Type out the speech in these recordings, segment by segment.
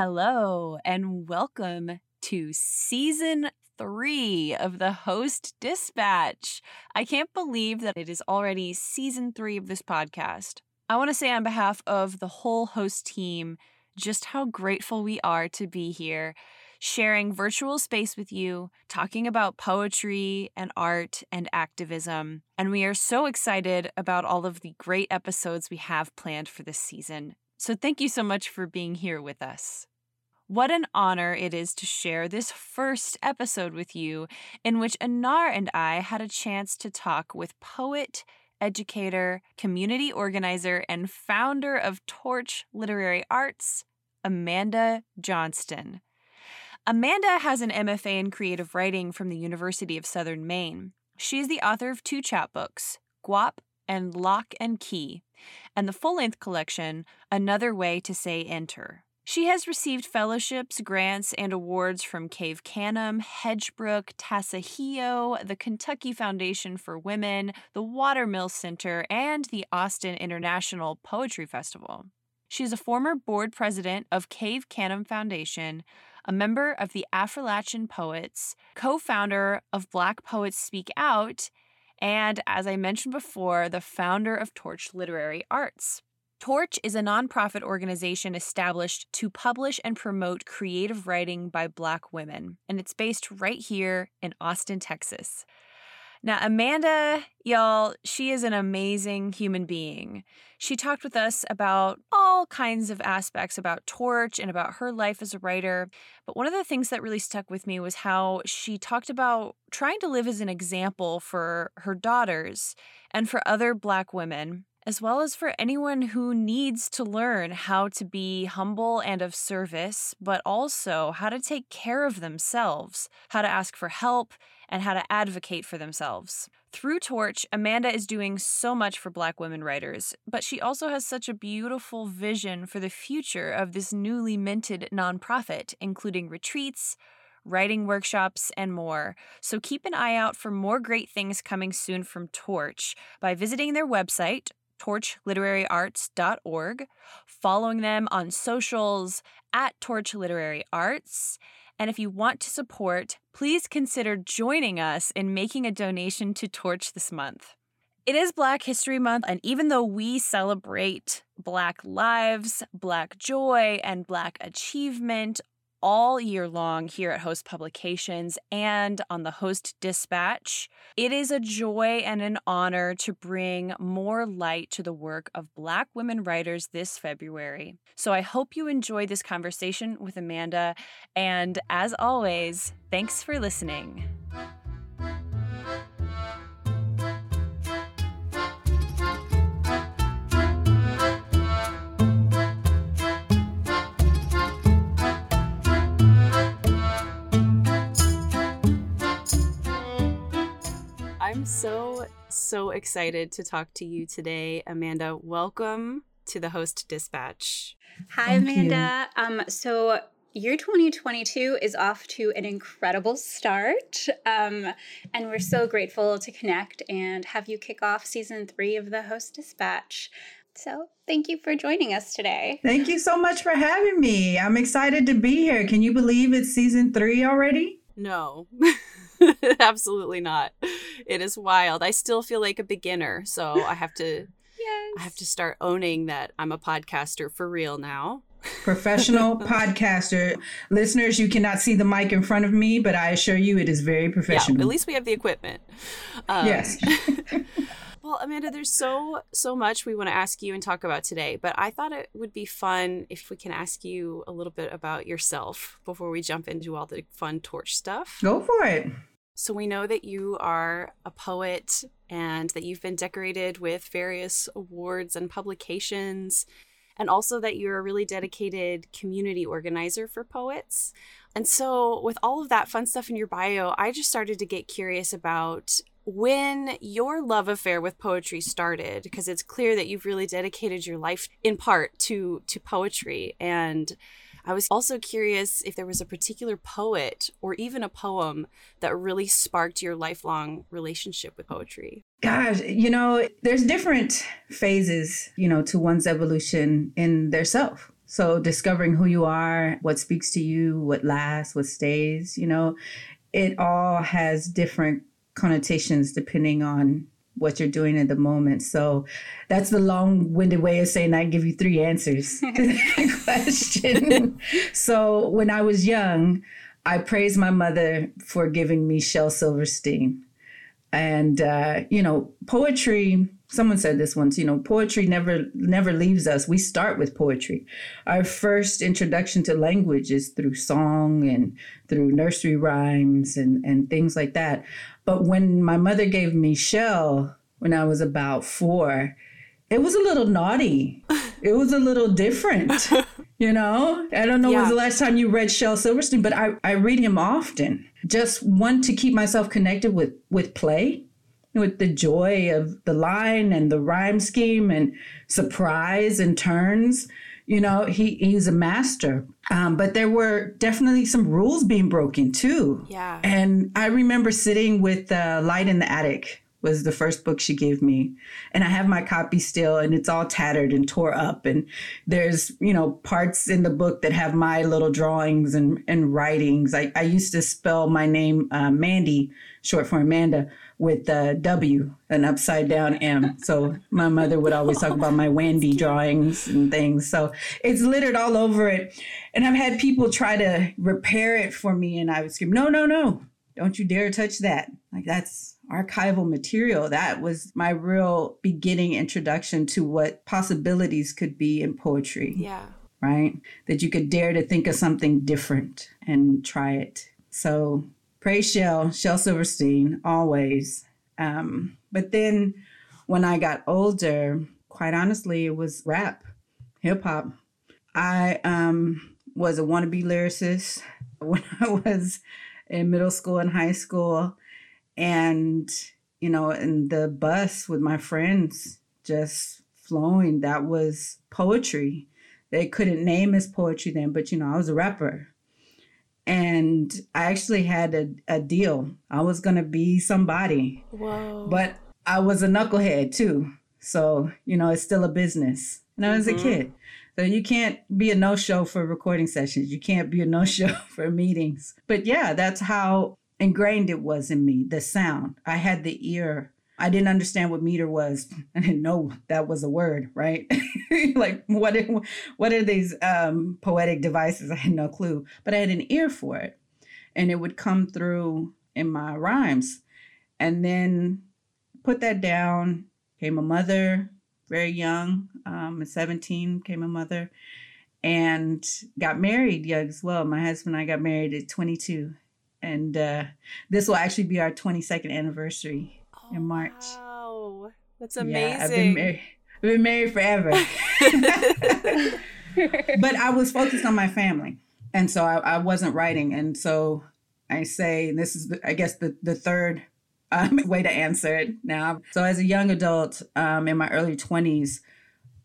Hello and welcome to Season 3 of the Host Dispatch. I can't believe that it is already Season 3 of this podcast. I want to say on behalf of the whole host team just how grateful we are to be here, sharing virtual space with you, talking about poetry and art and activism. And we are so excited about all of the great episodes we have planned for this season. So thank you so much for being here with us. What an honor it is to share this first episode with you, in which Anar and I had a chance to talk with poet, educator, community organizer, and founder of Torch Literary Arts, Amanda Johnston. Amanda has an MFA in creative writing from the University of Southern Maine. She is the author of 2 chapbooks, GUAP and Lock and Key, and the full-length collection, Another Way to Say Enter. She has received fellowships, grants, and awards from Cave Canem, Hedgebrook, Tasajillo, the Kentucky Foundation for Women, the Watermill Center, and the Austin International Poetry Festival. She is a former board president of Cave Canem Foundation, a member of the Affrilachian Poets, co-founder of Black Poets Speak Out, and, as I mentioned before, the founder of Torch Literary Arts. Torch is a nonprofit organization established to publish and promote creative writing by Black women, and it's based right here in Austin, Texas. Now, Amanda, y'all, she is an amazing human being. She talked with us about all kinds of aspects about Torch and about her life as a writer. But one of the things that really stuck with me was how she talked about trying to live as an example for her daughters and for other Black women, as well as for anyone who needs to learn how to be humble and of service, but also how to take care of themselves, how to ask for help, and how to advocate for themselves. Through Torch, Amanda is doing so much for Black women writers, but she also has such a beautiful vision for the future of this newly minted nonprofit, including retreats, writing workshops, and more. So keep an eye out for more great things coming soon from Torch by visiting their website, torchliteraryarts.org, following them on socials at Torch Literary Arts. And if you want to support, please consider joining us in making a donation to Torch this month. It is Black History Month, and even though we celebrate Black lives, Black joy, and Black achievement all year long here at Host Publications and on the Host Dispatch, it is a joy and an honor to bring more light to the work of Black women writers this February. So I hope you enjoy this conversation with Amanda. And as always, thanks for listening. I'm so excited to talk to you today, Amanda. Welcome to the Host Dispatch. Hi, thank Amanda. You. So year 2022 is off to an incredible start, and we're so grateful to connect and have you kick off Season 3 of the Host Dispatch. So thank you for joining us today. Thank you so much for having me. I'm excited to be here. Can you believe it's Season 3 already? No. Absolutely not. It is wild. I still feel like a beginner, so I have to yes. I have to start owning that I'm a podcaster for real now. Professional podcaster. Listeners, you cannot see the mic in front of me, but I assure you it is very professional. Yeah, at least we have the equipment. Yes. Well, Amanda, there's so much we want to ask you and talk about today, but I thought it would be fun if we can ask you a little bit about yourself before we jump into all the fun Torch stuff. Go for it. So we know that you are a poet and that you've been decorated with various awards and publications, and also that you're a really dedicated community organizer for poets. And so with all of that fun stuff in your bio, I just started to get curious about when your love affair with poetry started, because it's clear that you've really dedicated your life in part to poetry. And I was also curious if there was a particular poet or even a poem that really sparked your lifelong relationship with poetry. Gosh, there's different phases, to one's evolution in their self. So discovering who you are, what speaks to you, what lasts, what stays, you know, it all has different connotations depending on what you're doing at the moment. So that's the long-winded way of saying I give you three answers to that question. So when I was young, I praised my mother for giving me Shel Silverstein. And, you know, poetry, someone said this once, you know, poetry never leaves us. We start with poetry. Our first introduction to language is through song and through nursery rhymes and things like that. But when my mother gave me Shel when I was about 4, it was a little naughty. It was a little different, you know? I don't know when was the last time you read Shel Silverstein, but I read him often. Just want to keep myself connected with play, with the joy of the line and the rhyme scheme and surprise and turns. You know, he's a master. But there were definitely some rules being broken, too. Yeah. And I remember sitting with Light in the Attic was the first book she gave me. And I have my copy still, and it's all tattered and tore up. And there's, you know, parts in the book that have my little drawings and writings. I used to spell my name, Mandy, short for Amanda, with a W, an upside down M. So my mother would always talk about my Wendy drawings and things. So it's littered all over it. And I've had people try to repair it for me, and I would scream, no, don't you dare touch that. Like, that's archival material. That was my real beginning introduction to what possibilities could be in poetry. Yeah. Right? That you could dare to think of something different and try it. So praise Shel Silverstein, always. But then when I got older, quite honestly, it was rap, hip hop. I was a wannabe lyricist when I was in middle school and high school. And, you know, in the bus with my friends, just flowing, that was poetry. They couldn't name as poetry then, but, you know, I was a rapper. And I actually had a deal. I was going to be somebody. Whoa. But I was a knucklehead, too. So, you know, it's still a business. And I was a kid. So you can't be a no-show for recording sessions. You can't be a no-show for meetings. But, yeah, that's how ingrained it was in me, the sound. I had the ear. I didn't understand what meter was. I didn't know that was a word, right? Like, what are these poetic devices? I had no clue. But I had an ear for it. And it would come through in my rhymes. And then put that down, became a mother, very young, at 17, became a mother, and got married young as well. My husband and I got married at 22. And this will actually be our 22nd anniversary in March. Wow, that's amazing. Yeah, I've been married forever. But I was focused on my family. And so I wasn't writing. And so I say, and this is, I guess, the third way to answer it now. So as a young adult in my early 20s,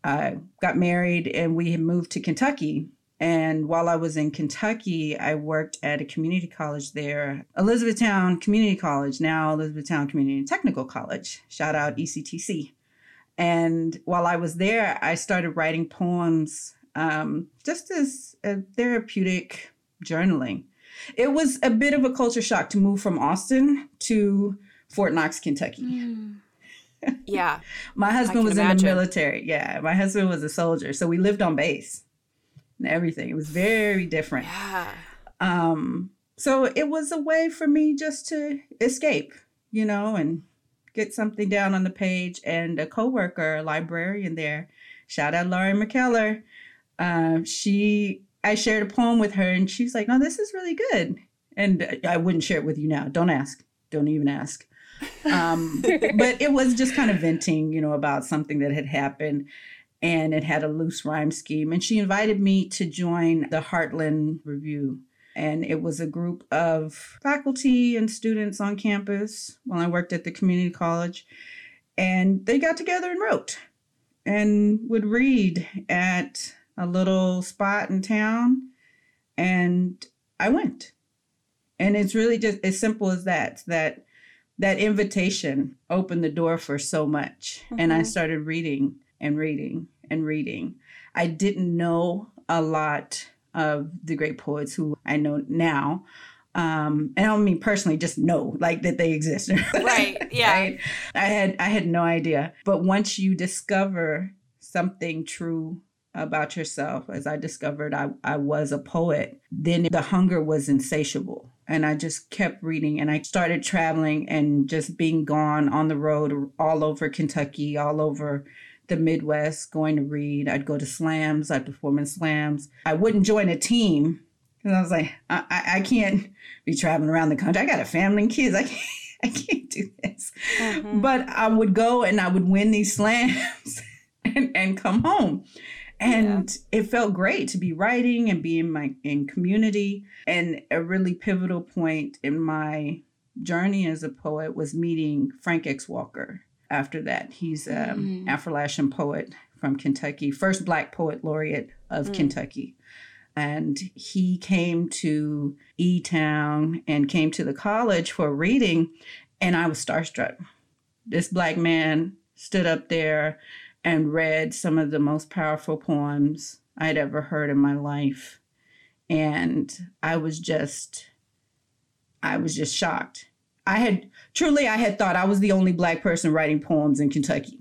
I got married and we had moved to Kentucky. And while I was in Kentucky, I worked at a community college there, Elizabethtown Community College, now Elizabethtown Community and Technical College. Shout out ECTC. And while I was there, I started writing poems just as a therapeutic journaling. It was a bit of a culture shock to move from Austin to Fort Knox, Kentucky. Mm. Yeah. My husband was in the military. Yeah. My husband was a soldier. So we lived on base. And everything. It was very different. Yeah. So it was a way for me just to escape, you know, and get something down on the page. And a coworker, a librarian there, shout out Laurie McKellar. I shared a poem with her and she's like, no, this is really good. And I wouldn't share it with you now. Don't ask. Don't even ask. But it was just kind of venting, you know, about something that had happened. And it had a loose rhyme scheme. And she invited me to join the Heartland Review. And it was a group of faculty and students on campus while I worked at the community college. And they got together and wrote and would read at a little spot in town. And I went. And it's really just as simple as that invitation opened the door for so much. Mm-hmm. And I started reading. I didn't know a lot of the great poets who I know now. And I don't mean personally, just know, like, that they exist. Right, yeah. Right? I had no idea. But once you discover something true about yourself, as I discovered I was a poet, then the hunger was insatiable. And I just kept reading, and I started traveling and just being gone on the road all over Kentucky, all over the Midwest, going to read. I'd go to slams. I'd perform in slams. I wouldn't join a team. And I was like, I can't be traveling around the country. I got a family and kids. I can't do this. Mm-hmm. But I would go and I would win these slams and come home. And yeah. It felt great to be writing and be in community. And a really pivotal point in my journey as a poet was meeting Frank X Walker. After that, he's an Affrilachian poet from Kentucky, first Black Poet Laureate of Kentucky. And he came to E-Town and came to the college for a reading, and I was starstruck. This Black man stood up there and read some of the most powerful poems I'd ever heard in my life. And I was just shocked. I had thought I was the only Black person writing poems in Kentucky.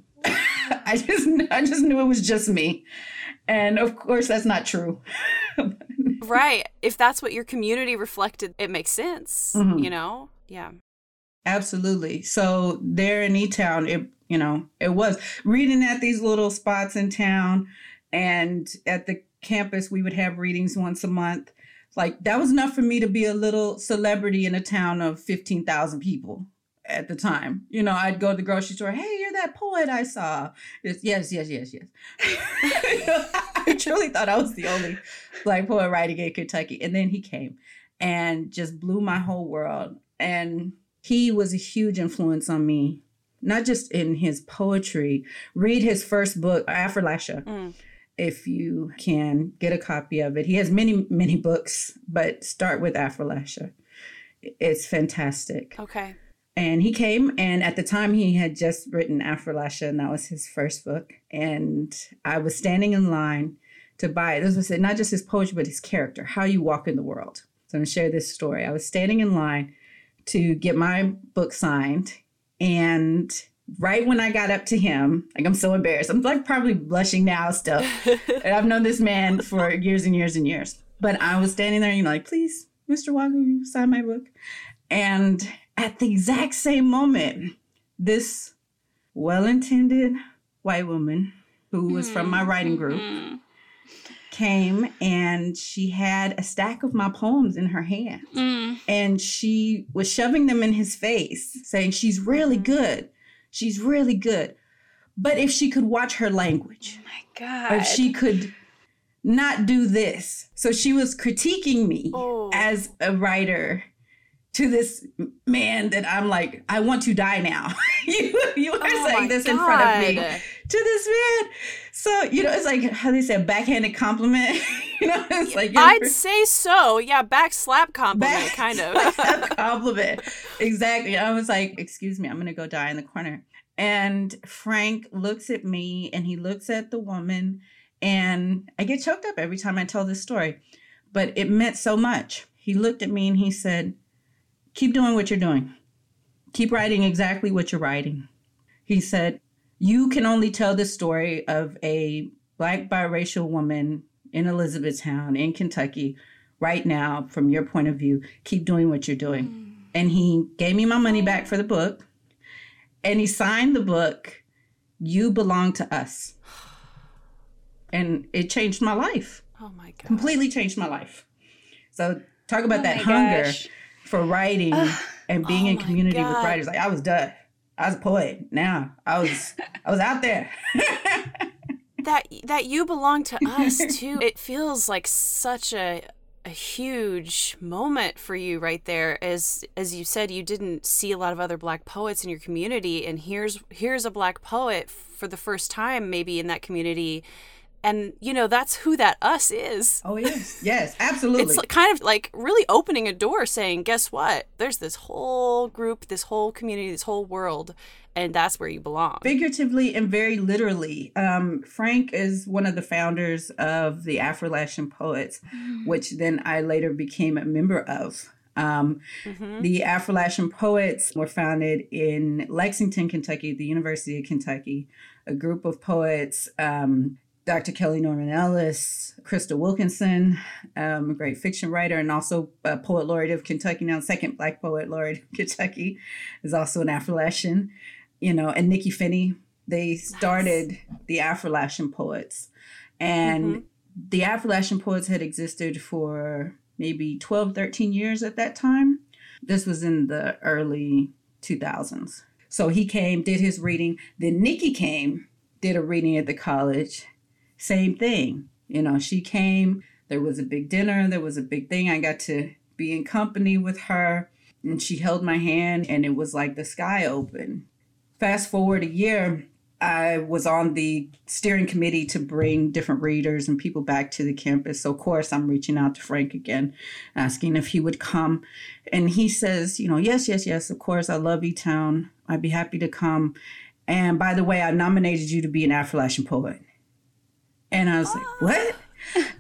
I just knew it was just me. And of course, that's not true. Right. If that's what your community reflected, it makes sense, mm-hmm. you know? Yeah. Absolutely. So there in E-Town, it was reading at these little spots in town, and at the campus, we would have readings once a month. Like, that was enough for me to be a little celebrity in a town of 15,000 people at the time. You know, I'd go to the grocery store. Hey, you're that poet I saw. It's, yes. I truly thought I was the only Black poet writing in Kentucky. And then he came and just blew my whole world. And he was a huge influence on me, not just in his poetry. Read his first book, Affrilachia. Mm. If you can get a copy of it. He has many, many books, but start with Affrilachian. It's fantastic. Okay. And he came, and at the time he had just written Affrilachian, and that was his first book. And I was standing in line to buy it. This was not just his poetry, but his character, how you walk in the world. So I'm going to share this story. I was standing in line to get my book signed, and right when I got up to him, like, I'm so embarrassed. I'm like probably blushing now still. And I've known this man for years and years and years. But I was standing there and you're like, please, Mr. Walker, you sign my book. And at the exact same moment, this well-intended white woman who was from my writing group came, and she had a stack of my poems in her hand. Mm. And she was shoving them in his face, saying, she's really good. She's really good. But if she could watch her language. Oh my God. Or if she could not do this. So she was critiquing me as a writer to this man that I'm like, I want to die now. you are saying this in front of me. To this man. So, you know, it's like how they say backhanded compliment. You know, it's like. I'd say so. Yeah, back slap compliment, kind of. Slap compliment. Exactly. I was like, excuse me, I'm going to go die in the corner. And Frank looks at me, and he looks at the woman, and I get choked up every time I tell this story. But it meant so much. He looked at me and he said, keep doing what you're doing. Keep writing exactly what you're writing. He said, you can only tell the story of a Black biracial woman in Elizabethtown in Kentucky right now from your point of view. Keep doing what you're doing. Mm. And he gave me my money back for the book. And he signed the book, You Belong to Us. And it changed my life. Oh, my God. Completely changed my life. So talk about that hunger for writing and being in community with writers. Like, I was done. I was a poet. Now I was out there. that you belong to us too. It feels like such a huge moment for you right there. As you said, you didn't see a lot of other Black poets in your community, and here's a Black poet for the first time maybe in that community. And, you know, that's who that us is. Oh, yes. Yes, absolutely. It's kind of like really opening a door saying, guess what? There's this whole group, this whole community, this whole world. and that's where you belong. Figuratively and very literally. Frank is one of the founders of the Affrilachian Poets, which then I later became a member of. The Affrilachian Poets were founded in Lexington, Kentucky, the University of Kentucky, a group of poets, Dr. Kelly Norman Ellis, Crystal Wilkinson, a great fiction writer, and also a poet laureate of Kentucky, now second Black poet laureate of Kentucky, is also an Affrilachian, you know, and Nikki Finney. They started the Affrilachian Poets, and the Affrilachian Poets had existed for maybe 12, 13 years at that time. This was in the early 2000s. So he came, did his reading. Then Nikki came, did a reading at the college. Same thing. You know, she came, there was a big dinner, there was a big thing. I got to be in company with her, and she held my hand, and it was like the sky opened. Fast forward a year, I was on the steering committee to bring different readers and people back to the campus. So, of course, I'm reaching out to Frank again, asking if he would come. And he says, you know, yes, of course, I love E-Town. I'd be happy to come. And by the way, I nominated you to be an Affrilachian poet. And I was like, what?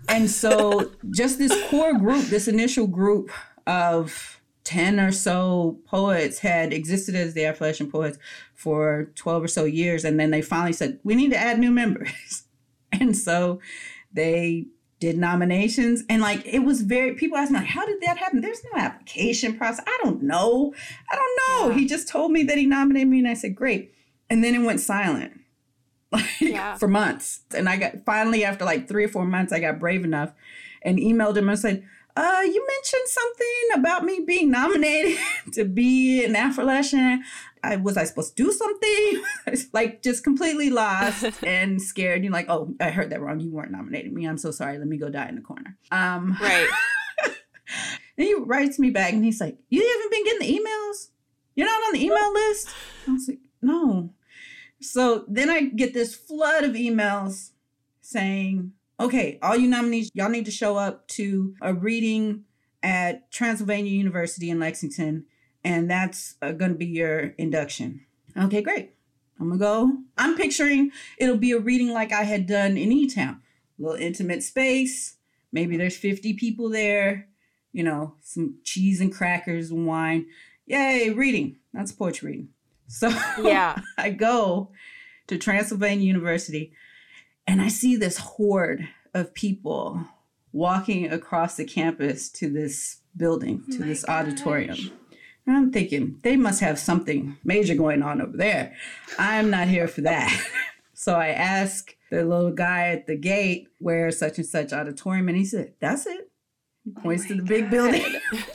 And so just this core group, this initial group of 10 or so poets had existed as the Affrilachian Poets for 12 or so years. And then they finally said, we need to add new members. And so they did nominations. And like, it was very, people asked me, like, how did that happen? There's no application process. I don't know. Yeah. He just told me that he nominated me. And I said, great. And then it went silent. For months. And I got finally, after like 3 or 4 months, I got brave enough and emailed him and said, you mentioned something about me being nominated to be an Affrilachian. Was I supposed to do something? Like, just completely lost and scared. You're like, oh, I heard that wrong. You weren't nominating me. I'm so sorry. Let me go die in the corner. Right. And he writes me back and he's like, you haven't been getting the emails? You're not on the email list? I was like, no. So then I get this flood of emails saying, okay, all you nominees, y'all need to show up to a reading at Transylvania University in Lexington, and that's going to be your induction. Okay, great. I'm going to go. I'm picturing it'll be a reading like I had done in E-Town. A little intimate space. Maybe there's 50 people there, you know, some cheese and crackers and wine. Yay, reading. That's poetry reading. So yeah. I go to Transylvania University and I see this horde of people walking across the campus to this building, to this auditorium. And I'm thinking, they must have something major going on over there. I'm not here for that. So I ask the little guy at the gate, where such and such auditorium? And he said, that's it. He points to the big building.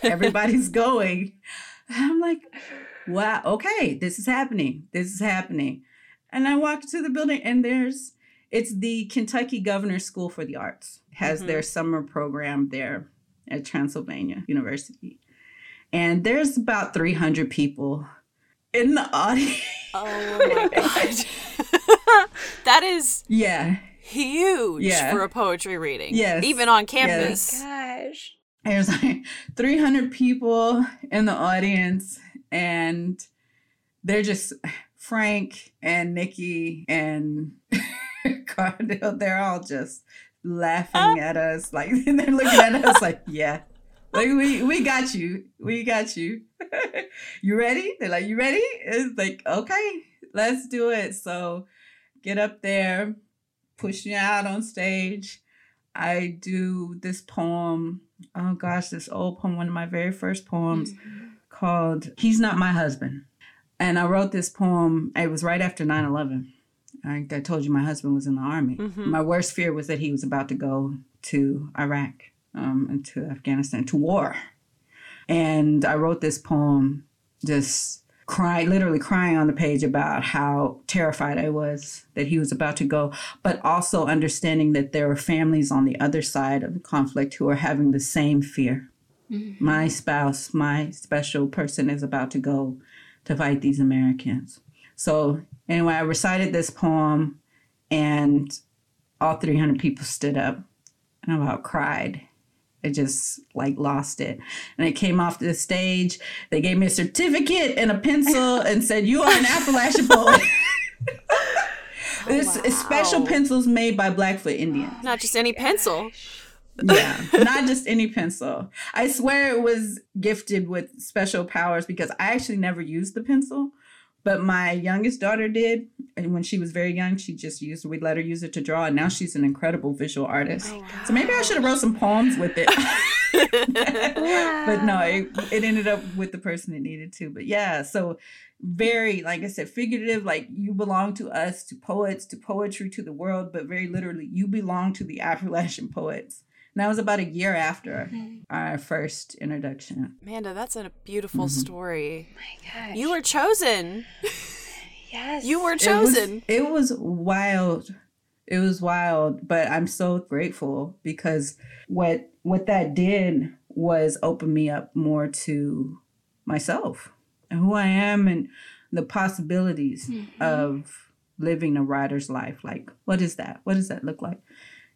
Everybody's going. And I'm like, wow, okay, this is happening. And I walked to the building, and it's the Kentucky Governor's School for the Arts. It has their summer program there at Transylvania University. And there's about 300 people in the audience. Oh my God. That is huge for a poetry reading. Yes. Even on campus. Yes. Gosh. There's like 300 people in the audience. And they're just Frank and Nikki and Cardell. They're all just laughing at us, like, and they're looking at us like, yeah, like we got you. You ready? They're like, you ready? It's like, okay, let's do it. So get up there, push me out on stage. I do this poem. Oh gosh, this old poem, one of my very first poems. Called He's Not My Husband. And I wrote this poem. It was right after 9/11. I told you my husband was in the army. My worst fear was that he was about to go to Iraq and to Afghanistan, to war. And I wrote this poem just literally crying on the page about how terrified I was that he was about to go, but also understanding that there were families on the other side of the conflict who are having the same fear. My spouse, my special person is about to go to fight these Americans. So anyway, I recited this poem and all 300 people stood up and I about cried. I I just like lost it. And I came off the stage. They gave me a certificate and a pencil and said, you are an Affrilachian poet. This special pencils made by Blackfoot Indians. Not just any pencil. Yeah, not just any pencil. I swear it was gifted with special powers because I actually never used the pencil. But my youngest daughter did. And when she was very young, she just used it. We let her use it to draw. And now she's an incredible visual artist. Oh, so maybe I should have wrote some poems with it. But no, it ended up with the person it needed to. But yeah, so very, like I said, figurative, like you belong to us, to poets, to poetry, to the world. But very literally, you belong to the Affrilachian poets. And that was about a year after our first introduction. Amanda, that's a beautiful story. Oh my gosh. You were chosen. Yes. You were chosen. It was wild. It was wild, but I'm so grateful because what that did was open me up more to myself and who I am and the possibilities of living a writer's life. Like, what is that? What does that look like?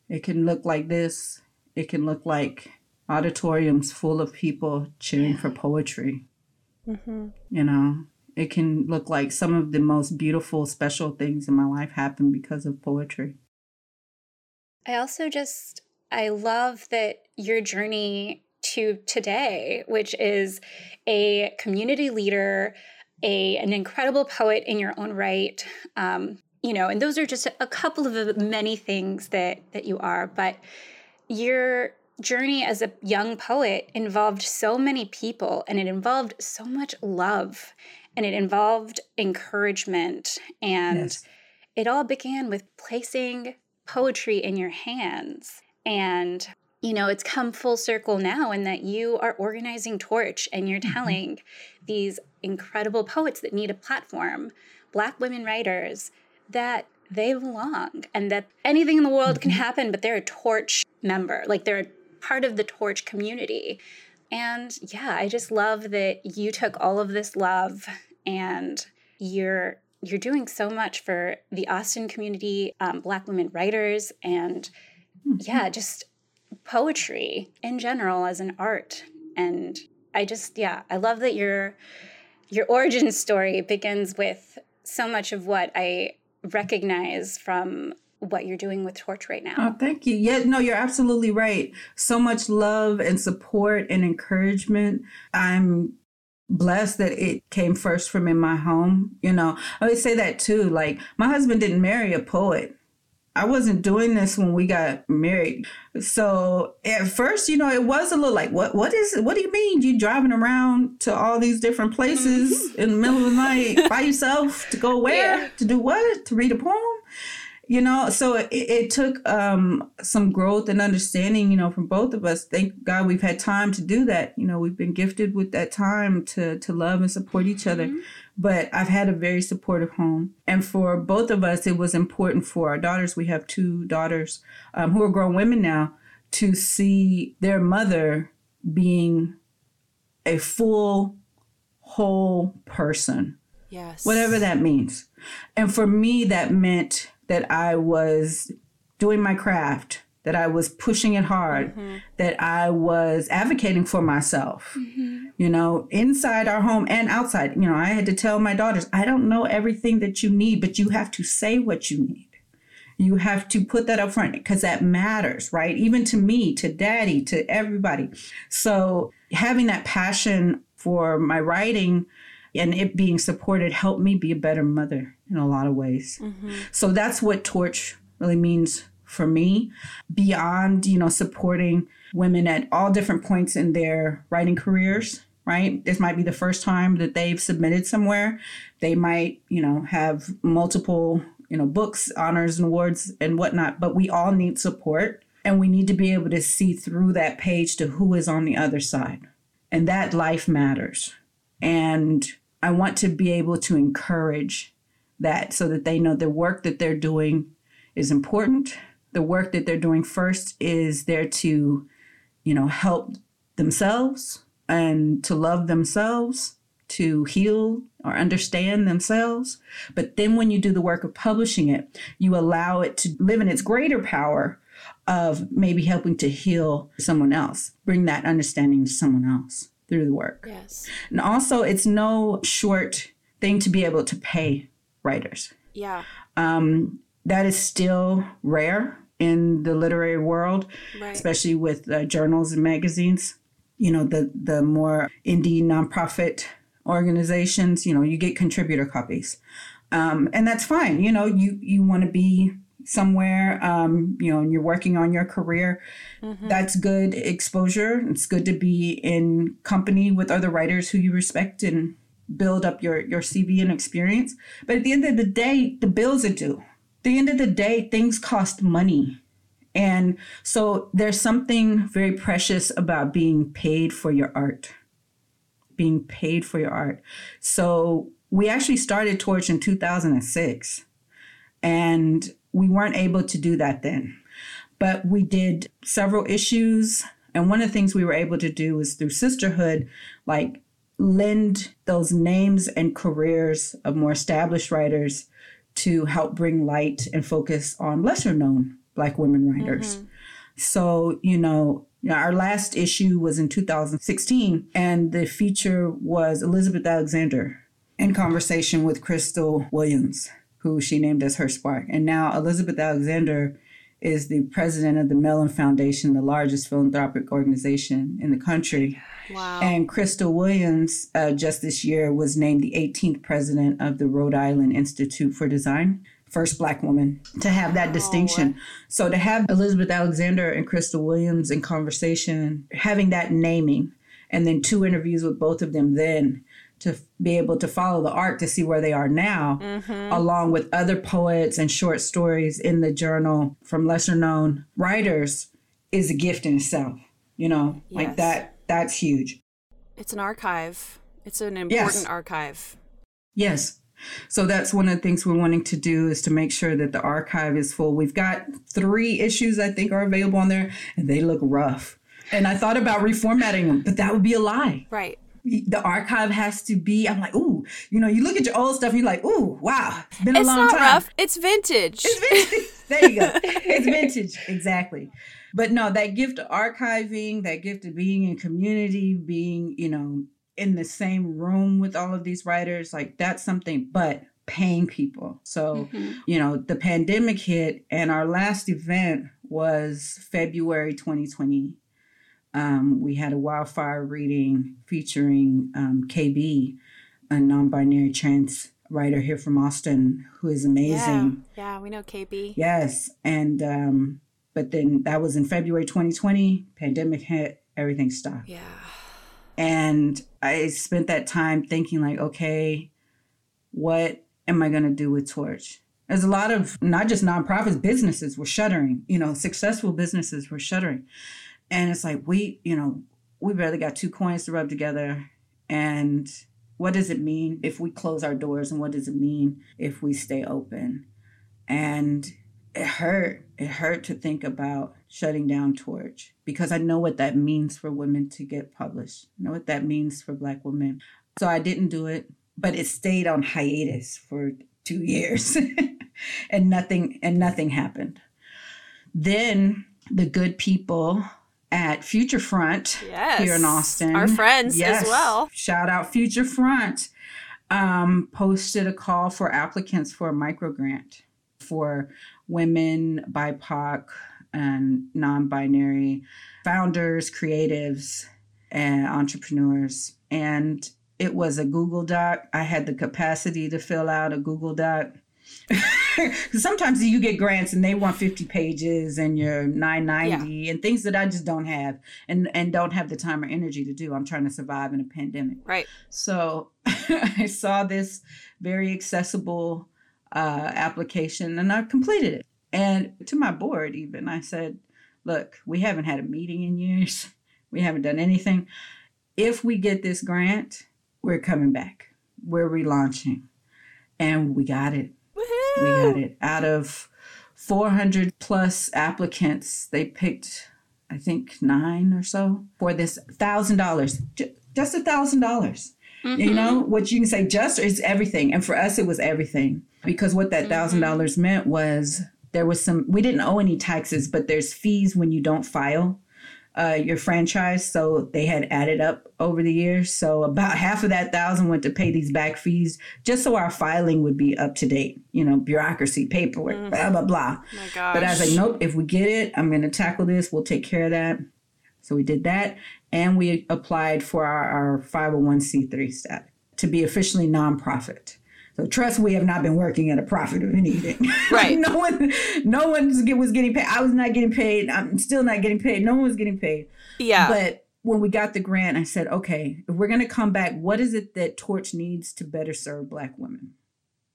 It can look like this. It can look like auditoriums full of people cheering for poetry. Mm-hmm. You know, it can look like some of the most beautiful, special things in my life happen because of poetry. I also just, I love that your journey to today, which is a community leader, an incredible poet in your own right, you know, and those are just a couple of the many things that you are, but your journey as a young poet involved so many people, and it involved so much love, and it involved encouragement, and it all began with placing poetry in your hands. And, you know, it's come full circle now in that you are organizing Torch, and you're telling these incredible poets that need a platform, Black women writers, that they belong, and that anything in the world can happen, but they're a Torch member, like they're a part of the Torch community. And yeah, I just love that you took all of this love, and you're doing so much for the Austin community, Black women writers, and yeah, just poetry in general as an art. And I just, yeah, I love that your origin story begins with so much of what I recognize from what you're doing with Torch right now. Oh, thank you. Yeah, no, you're absolutely right. So much love and support and encouragement. I'm blessed that it came first from in my home. You know, I always say that too. Like, my husband didn't marry a poet. I wasn't doing this when we got married. So at first, you know, it was a little like, what do you mean? You driving around to all these different places in the middle of the night by yourself to go where? Yeah. To do what? To read a poem? You know, so it took some growth and understanding, you know, from both of us. Thank God we've had time to do that. You know, we've been gifted with that time to love and support each other. But I've had a very supportive home. And for both of us, it was important for our daughters. We have two daughters who are grown women now, to see their mother being a full, whole person. Yes. Whatever that means. And for me, that meant that I was doing my craft, that I was pushing it hard, that I was advocating for myself, you know, inside our home and outside. You know, I had to tell my daughters, I don't know everything that you need, but you have to say what you need. You have to put that up front because that matters, right? Even to me, to daddy, to everybody. So having that passion for my writing and it being supported helped me be a better mother in a lot of ways. So that's what Torch really means for me, beyond, you know, supporting women at all different points in their writing careers, right? This might be the first time that they've submitted somewhere. They might, you know, have multiple, you know, books, honors and awards and whatnot, but we all need support, and we need to be able to see through that page to who is on the other side. And that life matters. And I want to be able to encourage that so that they know the work that they're doing is important. The work that they're doing first is there to, you know, help themselves and to love themselves, to heal or understand themselves. But then when you do the work of publishing it, you allow it to live in its greater power of maybe helping to heal someone else, bring that understanding to someone else through the work. Yes. And also, it's no short thing to be able to pay writers. Yeah. That is still rare in the literary world, right, especially with journals and magazines. You know, the more indie nonprofit organizations, you know, you get contributor copies. And that's fine. You know, you want to be somewhere, you know, and you're working on your career. Mm-hmm. That's good exposure. It's good to be in company with other writers who you respect and build up your CV and experience. But at the end of the day, the bills are due. At the end of the day, things cost money. And so there's something very precious about being paid for your art. Being paid for your art. So we actually started Torch in 2006, and we weren't able to do that then. But we did several issues, and one of the things we were able to do was through sisterhood, like lend those names and careers of more established writers to help bring light and focus on lesser-known Black women writers. Mm-hmm. So, you know, our last issue was in 2016, and the feature was Elizabeth Alexander in conversation with Crystal Williams, who she named as her spark. And now Elizabeth Alexander is the president of the Mellon Foundation, the largest philanthropic organization in the country. Wow. And Crystal Williams, just this year, was named the 18th president of the Rhode Island Institute for Design, first Black woman to have that distinction. So to have Elizabeth Alexander and Crystal Williams in conversation, having that naming, and then two interviews with both of them then, to be able to follow the art to see where they are now, mm-hmm, along with other poets and short stories in the journal from lesser known writers, is a gift in itself. You know, yes, like that's huge. It's an archive. It's an important, yes, archive. Yes. So that's one of the things we're wanting to do, is to make sure that the archive is full. We've got 3 issues I think are available on there, and they look rough. And I thought about reformatting them, but that would be a lie. Right. The archive has to be, I'm like, ooh, you know, you look at your old stuff, you're like, ooh, wow, it's been a long time. It's not rough, it's vintage. It's vintage. There you go. It's vintage, exactly. But no, that gift of archiving, that gift of being in community, being, you know, in the same room with all of these writers, like that's something, but paying people. So, mm-hmm, you know, the pandemic hit, and our last event was February 2020. We had a wildfire reading featuring KB, a non-binary trans writer here from Austin, who is amazing. Yeah, we know KB. Yes. And but then that was in February 2020. Pandemic hit, everything stopped. Yeah. And I spent that time thinking like, okay, what am I going to do with Torch? There's a lot of not just nonprofits, businesses were shuttering, you know, successful businesses were shuttering. And it's like, we barely got 2 coins to rub together. And what does it mean if we close our doors? And what does it mean if we stay open? And it hurt. It hurt to think about shutting down Torch, because I know what that means for women to get published. I know what that means for Black women. So I didn't do it, but it stayed on hiatus for 2 years and nothing happened. Then the good people at Future Front, yes, here in Austin. Our friends, yes, as well. Shout out Future Front. Posted a call for applicants for a microgrant for women, BIPOC, and non-binary founders, creatives, and entrepreneurs. And it was a Google Doc. I had the capacity to fill out a Google Doc. Sometimes you get grants and they want 50 pages and you're 990, yeah, and things that I just don't have and don't have the time or energy to do. I'm trying to survive in a pandemic. Right. So I saw this very accessible application and I completed it. And to my board even, I said, look, we haven't had a meeting in years. We haven't done anything. If we get this grant, we're coming back. We're relaunching. And we got it. We had it. Out of 400 plus applicants, they picked, I think, 9 or so for this $1,000, just $1,000. Mm-hmm. You know, what you can say just is everything. And for us, it was everything, because what that $1,000 meant was there was some, we didn't owe any taxes, but there's fees when you don't file your franchise. So they had added up over the years. So about half of that $1,000 went to pay these back fees just so our filing would be up to date, you know, bureaucracy, paperwork, blah, blah, blah. My gosh. But I was like, nope, if we get it, I'm going to tackle this. We'll take care of that. So we did that. And we applied for our 501c3 status to be officially nonprofit. So trust, we have not been working at a profit of anything. Right. No one was getting paid. I was not getting paid. I'm still not getting paid. No one was getting paid. Yeah. But when we got the grant, I said, okay, if we're going to come back, what is it that Torch needs to better serve Black women?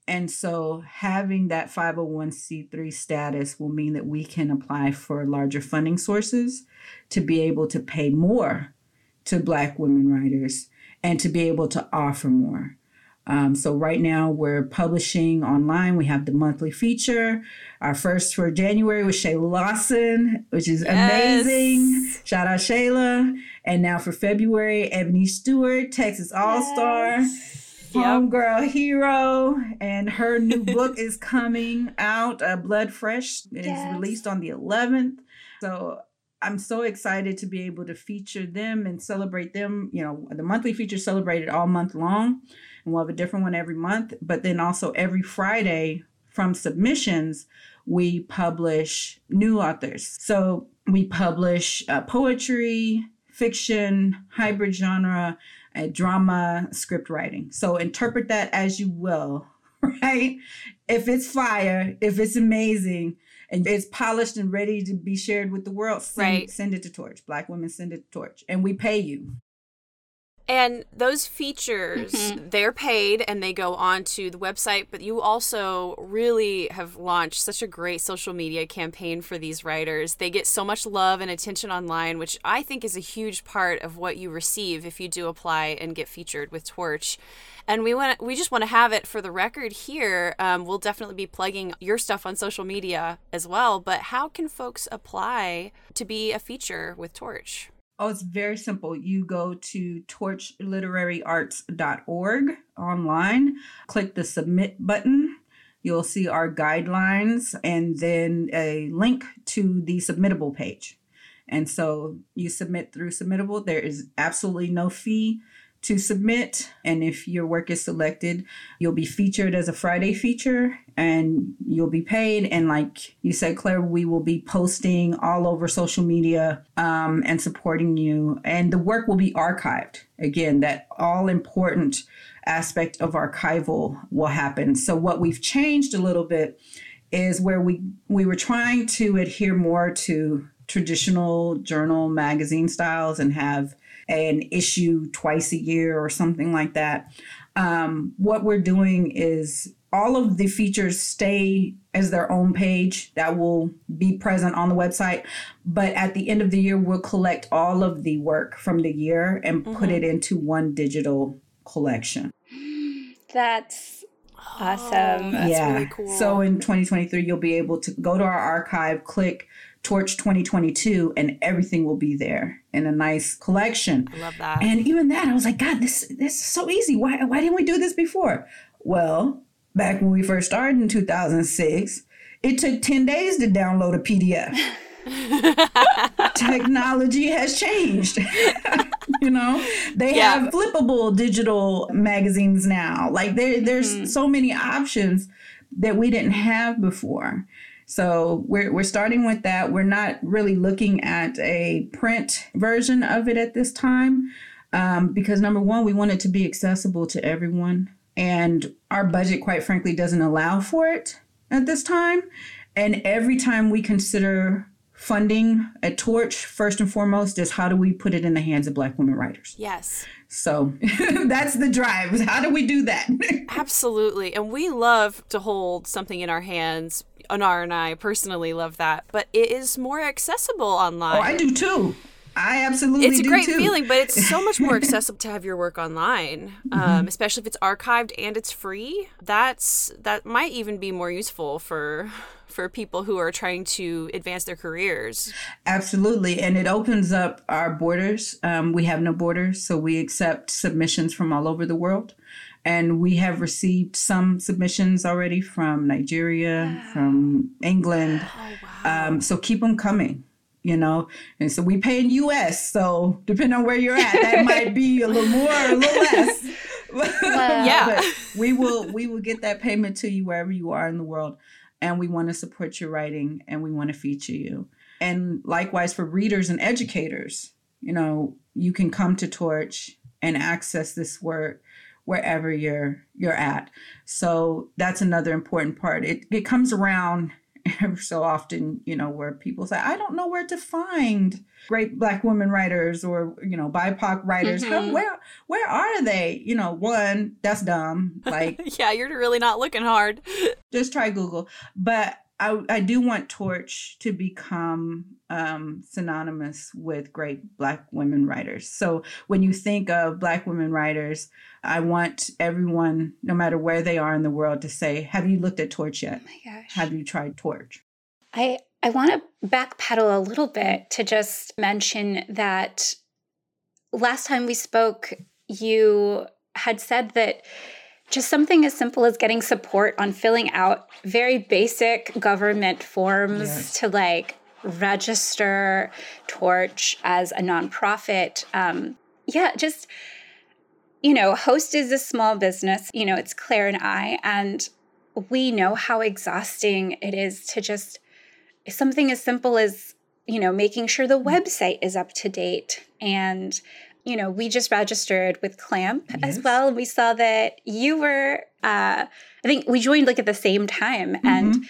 And so having that 501c3 status will mean that we can apply for larger funding sources to be able to pay more to Black women writers and to be able to offer more. So right now we're publishing online. We have the monthly feature. Our first for January was Shayla Lawson, which is amazing. Shout out Shayla. And now for February, Ebony Stewart, Texas All-Star, Homegirl Hero. And her new book is coming out, Blood Fresh. It is released on the 11th. So I'm so excited to be able to feature them and celebrate them. You know, the monthly feature is celebrated all month long. And we'll have a different one every month. But then also every Friday from submissions, we publish new authors. So we publish poetry, fiction, hybrid genre, drama, script writing. So interpret that as you will, right? If it's fire, if it's amazing, and it's polished and ready to be shared with the world, send it to Torch. Black women, send it to Torch. And we pay you. And those features, they're paid and they go onto the website, but you also really have launched such a great social media campaign for these writers. They get so much love and attention online, which I think is a huge part of what you receive if you do apply and get featured with Torch. And we just want to have it for the record here. We'll definitely be plugging your stuff on social media as well, but how can folks apply to be a feature with Torch? Oh, it's very simple. You go to torchliteraryarts.org online, click the submit button. You'll see our guidelines and then a link to the submittable page. And so you submit through submittable. There is absolutely no fee to submit. And if your work is selected, you'll be featured as a Friday feature and you'll be paid. And like you said, Claire, we will be posting all over social media and supporting you. And the work will be archived. Again, that all important aspect of archival will happen. So what we've changed a little bit is where we were trying to adhere more to traditional journal magazine styles and have an issue twice a year or something like that. What we're doing is all of the features stay as their own page that will be present on the website. But at the end of the year, we'll collect all of the work from the year and put it into one digital collection. That's awesome. That's really cool. So in 2023, you'll be able to go to our archive, click Torch 2022, and everything will be there in a nice collection. I love that. And even that, I was like, God, this is so easy. Why didn't we do this before? Well, back when we first started in 2006, it took 10 days to download a PDF. Technology has changed. You know, they have flippable digital magazines now. Like there's so many options that we didn't have before. So we're starting with that. We're not really looking at a print version of it at this time because, number one, we want it to be accessible to everyone. And our budget, quite frankly, doesn't allow for it at this time. And every time we consider funding at Torch, first and foremost, is how do we put it in the hands of Black women writers? Yes. So that's the drive. How do we do that? Absolutely. And we love to hold something in our hands. Anar and I personally love that, but it is more accessible online. Oh, I do too. I absolutely do too. It's a great feeling, but it's so much more accessible to have your work online, especially if it's archived and it's free. That might even be more useful for people who are trying to advance their careers. Absolutely. And it opens up our borders. We have no borders, so we accept submissions from all over the world. And we have received some submissions already from Nigeria, from England. Oh, wow. So keep them coming, you know. And so we pay in U.S., so depending on where you're at, that might be a little more or a little less. Yeah, but we will get that payment to you wherever you are in the world. And we want to support your writing, and we want to feature you. And likewise for readers and educators, you know, you can come to Torch and access this work wherever you're at. So that's another important part. It comes around every so often, you know, where people say, I don't know where to find great Black women writers or, you know, BIPOC writers. Mm-hmm. Where are they? You know, one, that's dumb. Like, yeah, you're really not looking hard. Just try Google. But I do want Torch to become synonymous with great Black women writers. So when you think of Black women writers, I want everyone, no matter where they are in the world, to say, have you looked at Torch yet? Oh my gosh. Have you tried Torch? I want to backpedal a little bit to just mention that last time we spoke, you had said that just something as simple as getting support on filling out very basic government forms to like register Torch as a nonprofit. Just, you know, Host is a small business. You know, it's Claire and I, and we know how exhausting it is to just something as simple as, you know, making sure the website is up to date. And you know, we just registered with Clamp as well. We saw that you were, I think we joined like at the same time. Mm-hmm. And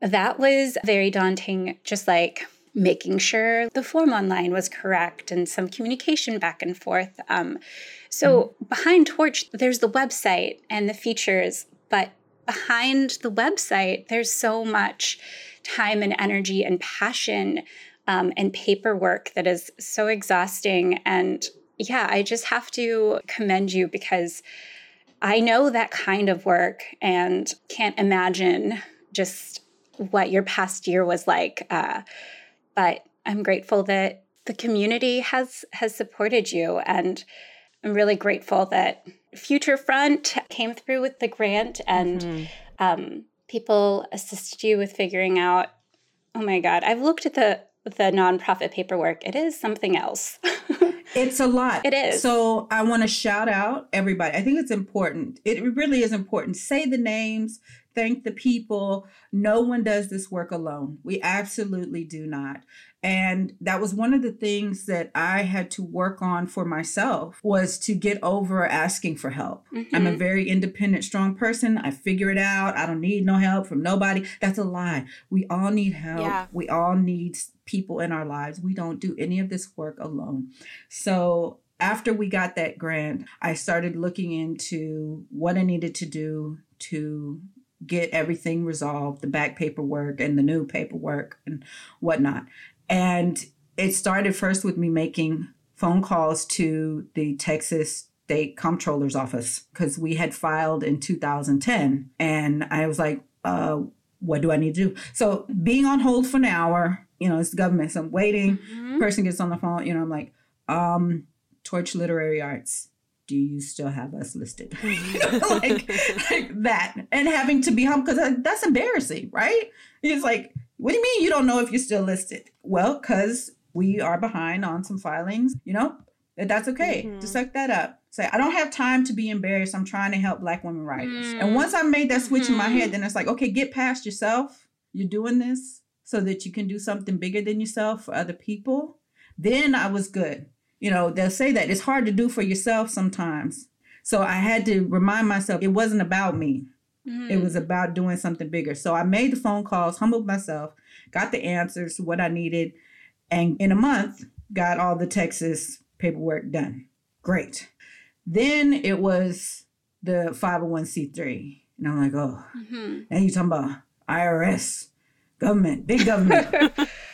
that was very daunting, just like making sure the form online was correct and some communication back and forth. Behind Torch, there's the website and the features, but behind the website, there's so much time and energy and passion and paperwork that is so exhausting. And yeah, I just have to commend you because I know that kind of work and can't imagine just what your past year was like. But I'm grateful that the community has supported you. And I'm really grateful that Future Front came through with the grant and people assisted you with figuring out, oh my God, I've looked at the nonprofit paperwork. It is something else. It's a lot. It is. So I want to shout out everybody. I think it's important. It really is important. Say the names, thank the people. No one does this work alone. We absolutely do not. And that was one of the things that I had to work on for myself was to get over asking for help. Mm-hmm. I'm a very independent, strong person. I figure it out. I don't need no help from nobody. That's a lie. We all need help. Yeah. We all need people in our lives. We don't do any of this work alone. So after we got that grant, I started looking into what I needed to do to get everything resolved, the back paperwork and the new paperwork and whatnot. And it started first with me making phone calls to the Texas State Comptroller's office because we had filed in 2010. And I was like, what do I need to do? So being on hold for an hour, you know, it's the government. So I'm waiting. Mm-hmm. Person gets on the phone. You know, I'm like, Torch Literary Arts. Do you still have us listed? like that. And having to be humble because that's embarrassing, right? It's like, what do you mean you don't know if you're still listed? Well, because we are behind on some filings, you know, that's okay. Mm-hmm. Just suck that up. Say, I don't have time to be embarrassed. I'm trying to help Black women writers. Mm-hmm. And once I made that switch in my head, then it's like, okay, get past yourself. You're doing this so that you can do something bigger than yourself for other people. Then I was good. You know, they'll say that it's hard to do for yourself sometimes. So I had to remind myself it wasn't about me. Mm-hmm. It was about doing something bigger. So I made the phone calls, humbled myself, got the answers to what I needed. And in a month, got all the Texas paperwork done. Great. Then it was the 501c3. And I'm like, oh, now you're talking about IRS, government, big government.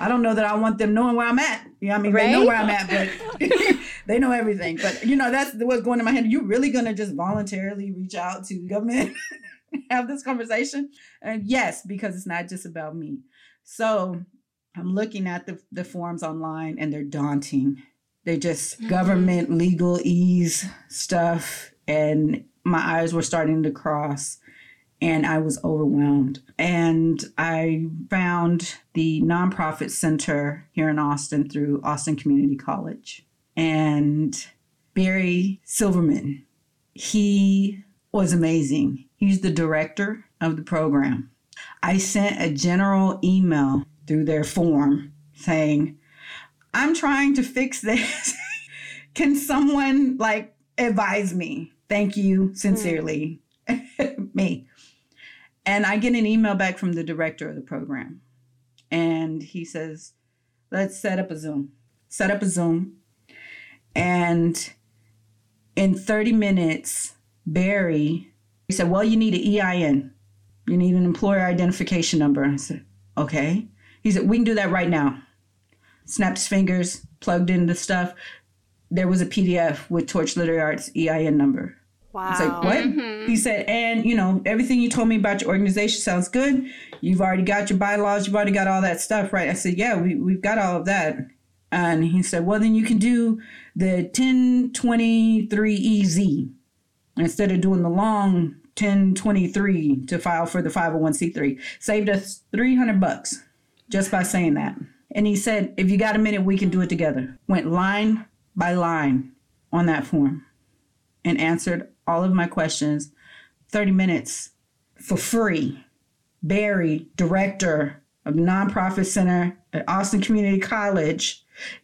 I don't know that I want them knowing where I'm at. You know what I mean? Right? They know where I'm at, but they know everything. But, you know, that's what's going in my head. You're really going to just voluntarily reach out to government? Have this conversation? And yes, because it's not just about me. So I'm looking at the forms online and they're daunting. They're just government legalese stuff. And my eyes were starting to cross and I was overwhelmed. And I found the Nonprofit Center here in Austin through Austin Community College. And Barry Silverman, he was amazing. He's the director of the program. I sent a general email through their form saying, I'm trying to fix this. Can someone advise me? Thank you sincerely, me. And I get an email back from the director of the program. And he says, let's set up a Zoom. Set up a Zoom. And in 30 minutes, Barry, he said, well, you need an EIN. You need an employer identification number. I said, okay. He said, we can do that right now. Snapped his fingers, plugged in the stuff. There was a PDF with Torch Literary Arts EIN number. Wow. I was like, what? Mm-hmm. He said, and, everything you told me about your organization sounds good. You've already got your bylaws. You've already got all that stuff, right? I said, yeah, we've got all of that. And he said, well, then you can do the 1023EZ instead of doing the long 1023 to file for the 501c3. Saved us $300 just by saying that. And he said, if you got a minute, we can do it together. Went line by line on that form and answered all of my questions. 30 minutes for free. Barry, director of the Nonprofit Center at Austin Community College,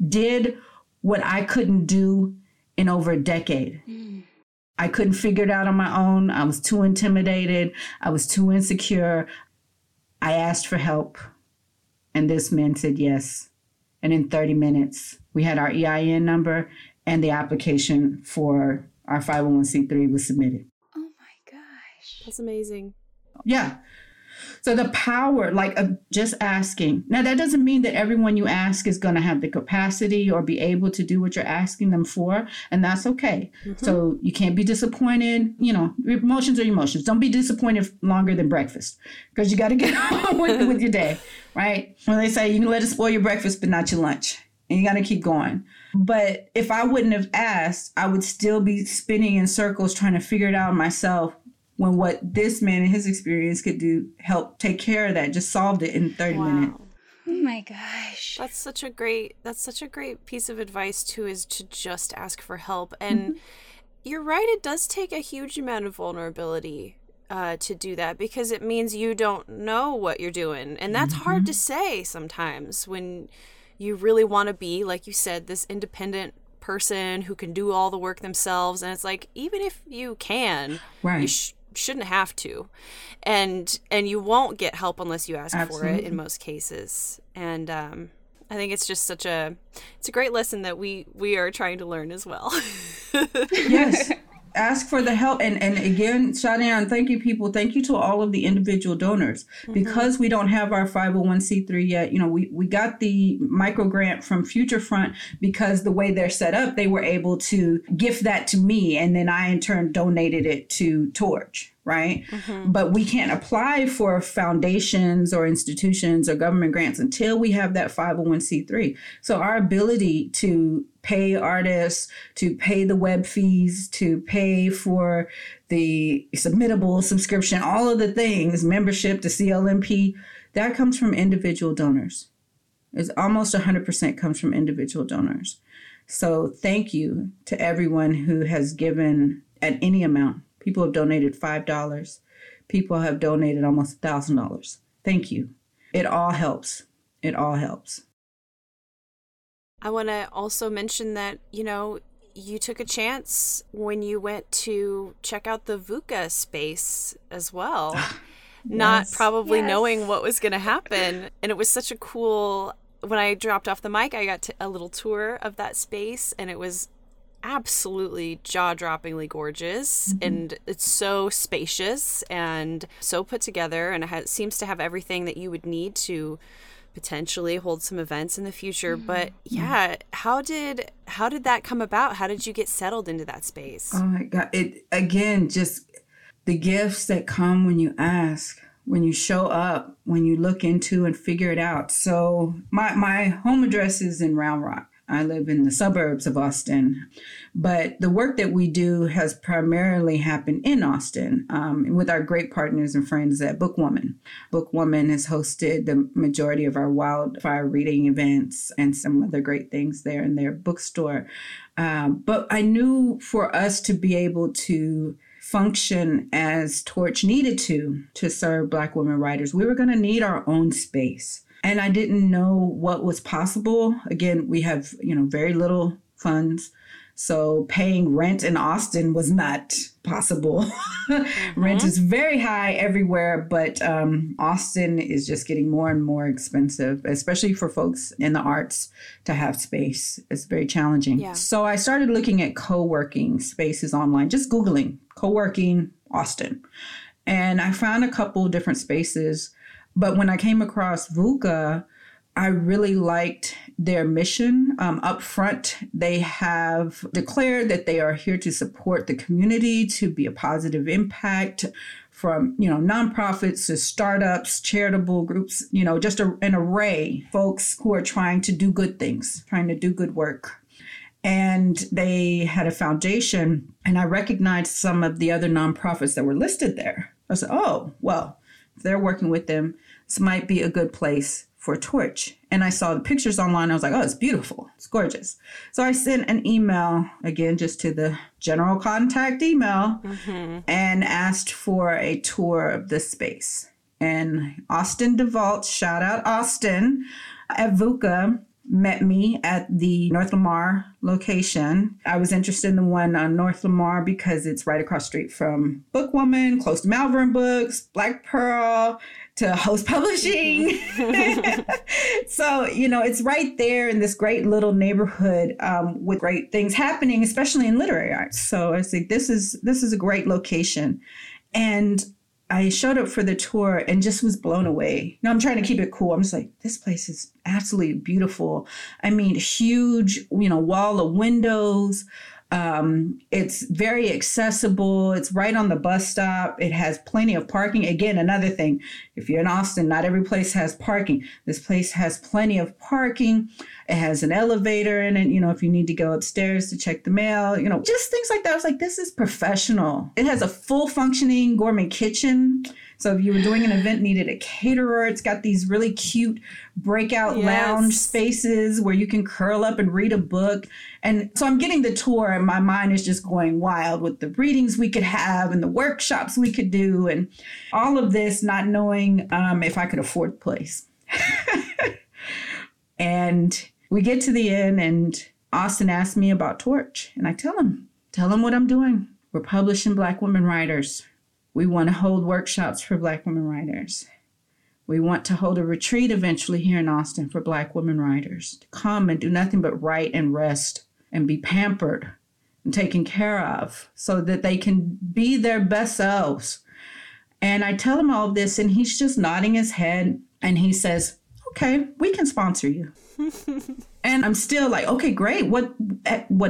did what I couldn't do in over a decade. I couldn't figure it out on my own. I was too intimidated. I was too insecure. I asked for help. And this man said yes. And in 30 minutes, we had our EIN number and the application for our 501c3 was submitted. Oh my gosh. That's amazing. Yeah. So the power, of just asking. Now, that doesn't mean that everyone you ask is going to have the capacity or be able to do what you're asking them for, and that's okay. Mm-hmm. So you can't be disappointed. Emotions are emotions. Don't be disappointed longer than breakfast because you got to get on with your day, right? When they say you can let it spoil your breakfast but not your lunch, and you got to keep going. But if I wouldn't have asked, I would still be spinning in circles trying to figure it out myself, when what this man and his experience could do, help take care of that, just solved it in 30 minutes. Oh my gosh. That's such a great piece of advice too, is to just ask for help. And you're right, it does take a huge amount of vulnerability to do that, because it means you don't know what you're doing. And that's hard to say sometimes when you really want to be, like you said, this independent person who can do all the work themselves. And it's like, even if you can, right, you shouldn't have to, and you won't get help unless you ask for it in most cases. And I think it's just it's a great lesson that we are trying to learn as well. Yes, ask for the help. And again, Shanae, thank you, people. Thank you to all of the individual donors, because we don't have our 501c3 yet. We got the micro grant from Future Front because the way they're set up, they were able to gift that to me. And then I in turn donated it to Torch. Right. Mm-hmm. But we can't apply for foundations or institutions or government grants until we have that 501c3. So our ability to pay artists, to pay the web fees, to pay for the submittable subscription, all of the things, membership to CLMP, that comes from individual donors. It's almost 100% comes from individual donors. So thank you to everyone who has given at any amount. People have donated $5. People have donated almost $1,000. Thank you. It all helps. It all helps. I want to also mention that, you took a chance when you went to check out the VUCA space as well, not knowing what was going to happen. And it was such a cool, when I dropped off the mic, I got a little tour of that space, and it was absolutely jaw-droppingly gorgeous, and it's so spacious and so put together, and it seems to have everything that you would need to potentially hold some events in the future. But how did that come about? How did you get settled into that space? Oh my God, it again, just the gifts that come when you ask, when you show up, when you look into and figure it out. So my home address is in Round Rock. I live in the suburbs of Austin, but the work that we do has primarily happened in Austin with our great partners and friends at Book Woman. Book Woman has hosted the majority of our wildfire reading events and some other great things there in their bookstore. But I knew for us to be able to function as Torch needed to serve Black women writers, we were going to need our own space. And I didn't know what was possible. Again, we have, very little funds. So paying rent in Austin was not possible. Mm-hmm. Rent is very high everywhere, but Austin is just getting more and more expensive, especially for folks in the arts to have space. It's very challenging. Yeah. So I started looking at co-working spaces online, just Googling co-working Austin. And I found a couple different spaces. But when I came across VUCA, I really liked their mission. Up front, they have declared that they are here to support the community, to be a positive impact from, nonprofits to startups, charitable groups, just an array of folks who are trying to do good things, trying to do good work. And they had a foundation, and I recognized some of the other nonprofits that were listed there. I said, oh, well, if they're working with them, this might be a good place for Torch. And I saw the pictures online. I was like, oh, it's beautiful. It's gorgeous. So I sent an email, again, just to the general contact email, mm-hmm. and asked for a tour of this space. And Austin DeVault, shout out Austin, at VUCA, met me at the North Lamar location. I was interested in the one on North Lamar because it's right across the street from Book Woman, close to Malvern Books, Black Pearl, to Host Publishing. So, it's right there in this great little neighborhood with great things happening, especially in literary arts. So I was like, this is a great location. And I showed up for the tour and just was blown away. Now I'm trying to keep it cool. I'm just like, this place is absolutely beautiful. I mean, huge, wall of windows. It's very accessible. It's right on the bus stop. It has plenty of parking. Again, another thing, if you're in Austin, not every place has parking. This place has plenty of parking. It has an elevator in it, if you need to go upstairs to check the mail, just things like that. I was like, this is professional. It has a full functioning gourmet kitchen. So if you were doing an event, needed a caterer, it's got these really cute breakout yes. lounge spaces where you can curl up and read a book. And so I'm getting the tour and my mind is just going wild with the readings we could have and the workshops we could do and all of this, not knowing if I could afford the place. And we get to the end and Austin asked me about Torch. And I tell him what I'm doing. We're publishing Black women writers. We want to hold workshops for Black women writers. We want to hold a retreat eventually here in Austin for Black women writers to come and do nothing but write and rest and be pampered and taken care of so that they can be their best selves. And I tell him all of this and he's just nodding his head and he says, okay, we can sponsor you. And I'm still like, okay, great. What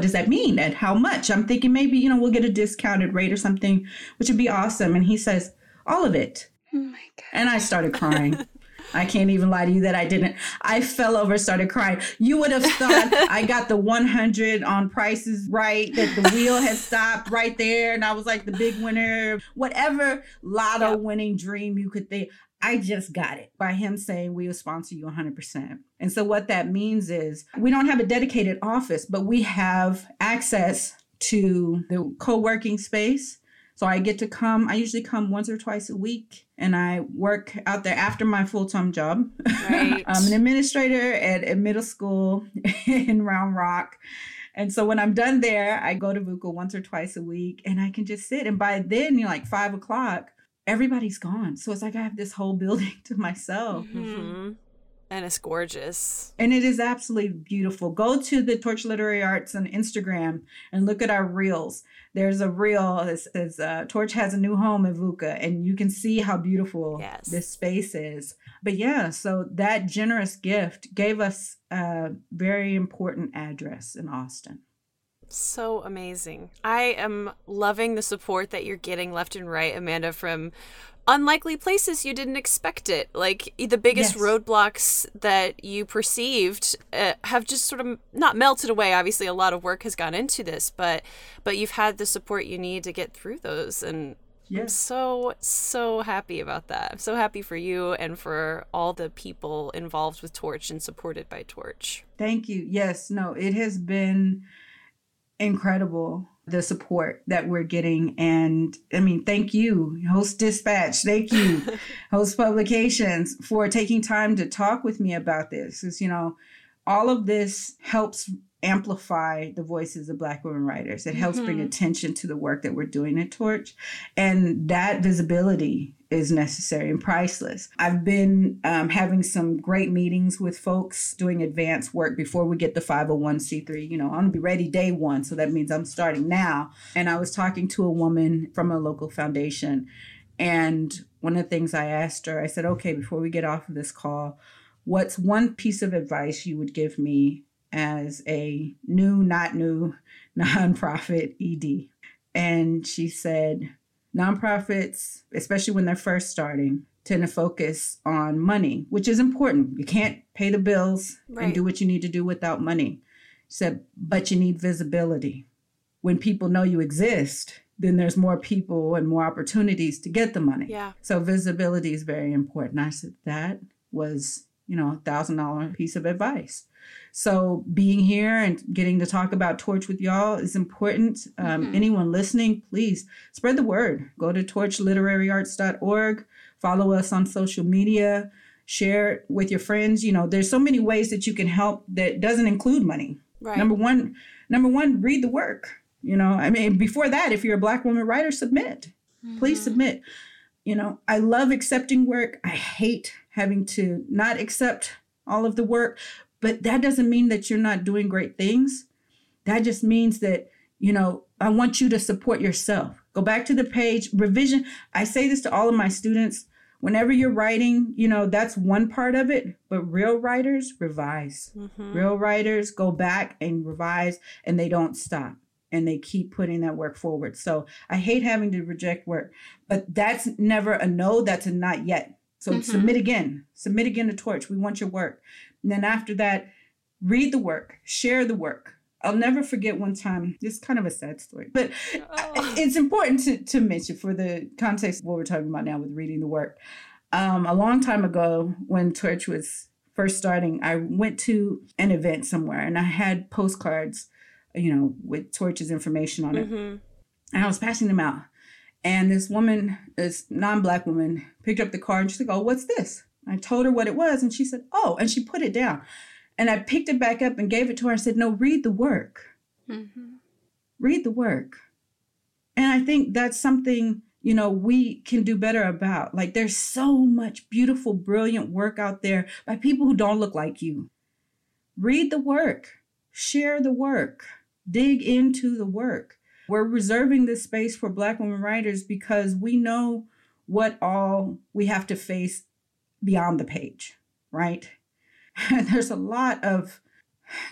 does that mean? And how much? I'm thinking maybe, we'll get a discounted rate or something, which would be awesome. And he says, all of it. Oh my God. And I started crying. I can't even lie to you that I didn't. I fell over, started crying. You would have thought I got the 100 on prices right, that the wheel had stopped right there. And I was like the big winner, whatever lotto winning dream you could think. I just got it by him saying we will sponsor you 100%. And so what that means is we don't have a dedicated office, but we have access to the co-working space. So I get to come. I usually come once or twice a week and I work out there after my full-time job. Right. I'm an administrator at a middle school in Round Rock. And so when I'm done there, I go to VUCA once or twice a week and I can just sit. And by then, like 5 o'clock, everybody's gone. So it's like I have this whole building to myself. Mm-hmm. And it's gorgeous. And it is absolutely beautiful. Go to the Torch Literary Arts on Instagram and look at our reels. There's a reel that says Torch has a new home in VUCA, and you can see how beautiful this space is. But yeah, so that generous gift gave us a very important address in Austin. So amazing. I am loving the support that you're getting left and right, Amanda, from unlikely places you didn't expect it. Like the biggest roadblocks that you perceived have just sort of not melted away. Obviously, a lot of work has gone into this, but you've had the support you need to get through those. And I'm so happy about that. I'm so happy for you and for all the people involved with Torch and supported by Torch. Thank you. Yes, no, it has been incredible, the support that we're getting. And I mean, thank you, Host Dispatch. Thank you, Host Publications, for taking time to talk with me about this. Because, you know, all of this helps amplify the voices of Black women writers. It helps bring attention to the work that we're doing at Torch. And that visibility is necessary and priceless. I've been having some great meetings with folks doing advanced work before we get the 501c3. You know, I'm going to be ready day one, so that means I'm starting now. And I was talking to a woman from a local foundation, and one of the things I asked her, I said, okay, before we get off of this call, what's one piece of advice you would give me as a not new nonprofit ED? And she said, nonprofits, especially when they're first starting, tend to focus on money, which is important. You can't pay the bills and do what you need to do without money. She said, but you need visibility. When people know you exist, then there's more people and more opportunities to get the money. Yeah. So visibility is very important. I said, that was, you know, $1,000 piece of advice. So being here and getting to talk about Torch with y'all is important. Anyone listening, please spread the word. Go to torchliteraryarts.org. Follow us on social media. Share it with your friends. You know, there's so many ways that you can help that doesn't include money. Right. Number one, read the work. You know, I mean, before that, if you're a Black woman writer, submit. Please submit. You know, I love accepting work. I hate having to not accept all of the work. But that doesn't mean that you're not doing great things. That just means that, you know, I want you to support yourself. Go back to the page, revision. I say this to all of my students. Whenever you're writing, you know, that's one part of it. But real writers revise. Real writers go back and revise, and they don't stop. And they keep putting that work forward. So I hate having to reject work. But that's never a no. That's a not yet. So submit again. Submit again to Torch. We want your work. And then after that, read the work, share the work. I'll never forget one time, this is kind of a sad story, but it's important to mention for the context of what we're talking about now with reading the work. A long time ago when Torch was first starting, I went to an event somewhere and I had postcards, you know, with Torch's information on it. And I was passing them out. And this woman, this non-Black woman, picked up the card and she's like, oh, what's this? I told her what it was and she said, oh, and she put it down. And I picked it back up and gave it to her and said, no, read the work. Read the work. And I think that's something, you know, we can do better about. Like there's so much beautiful, brilliant work out there by people who don't look like you. Read the work, share the work, dig into the work. We're reserving this space for Black women writers because we know what all we have to face beyond the page, right? There's a lot of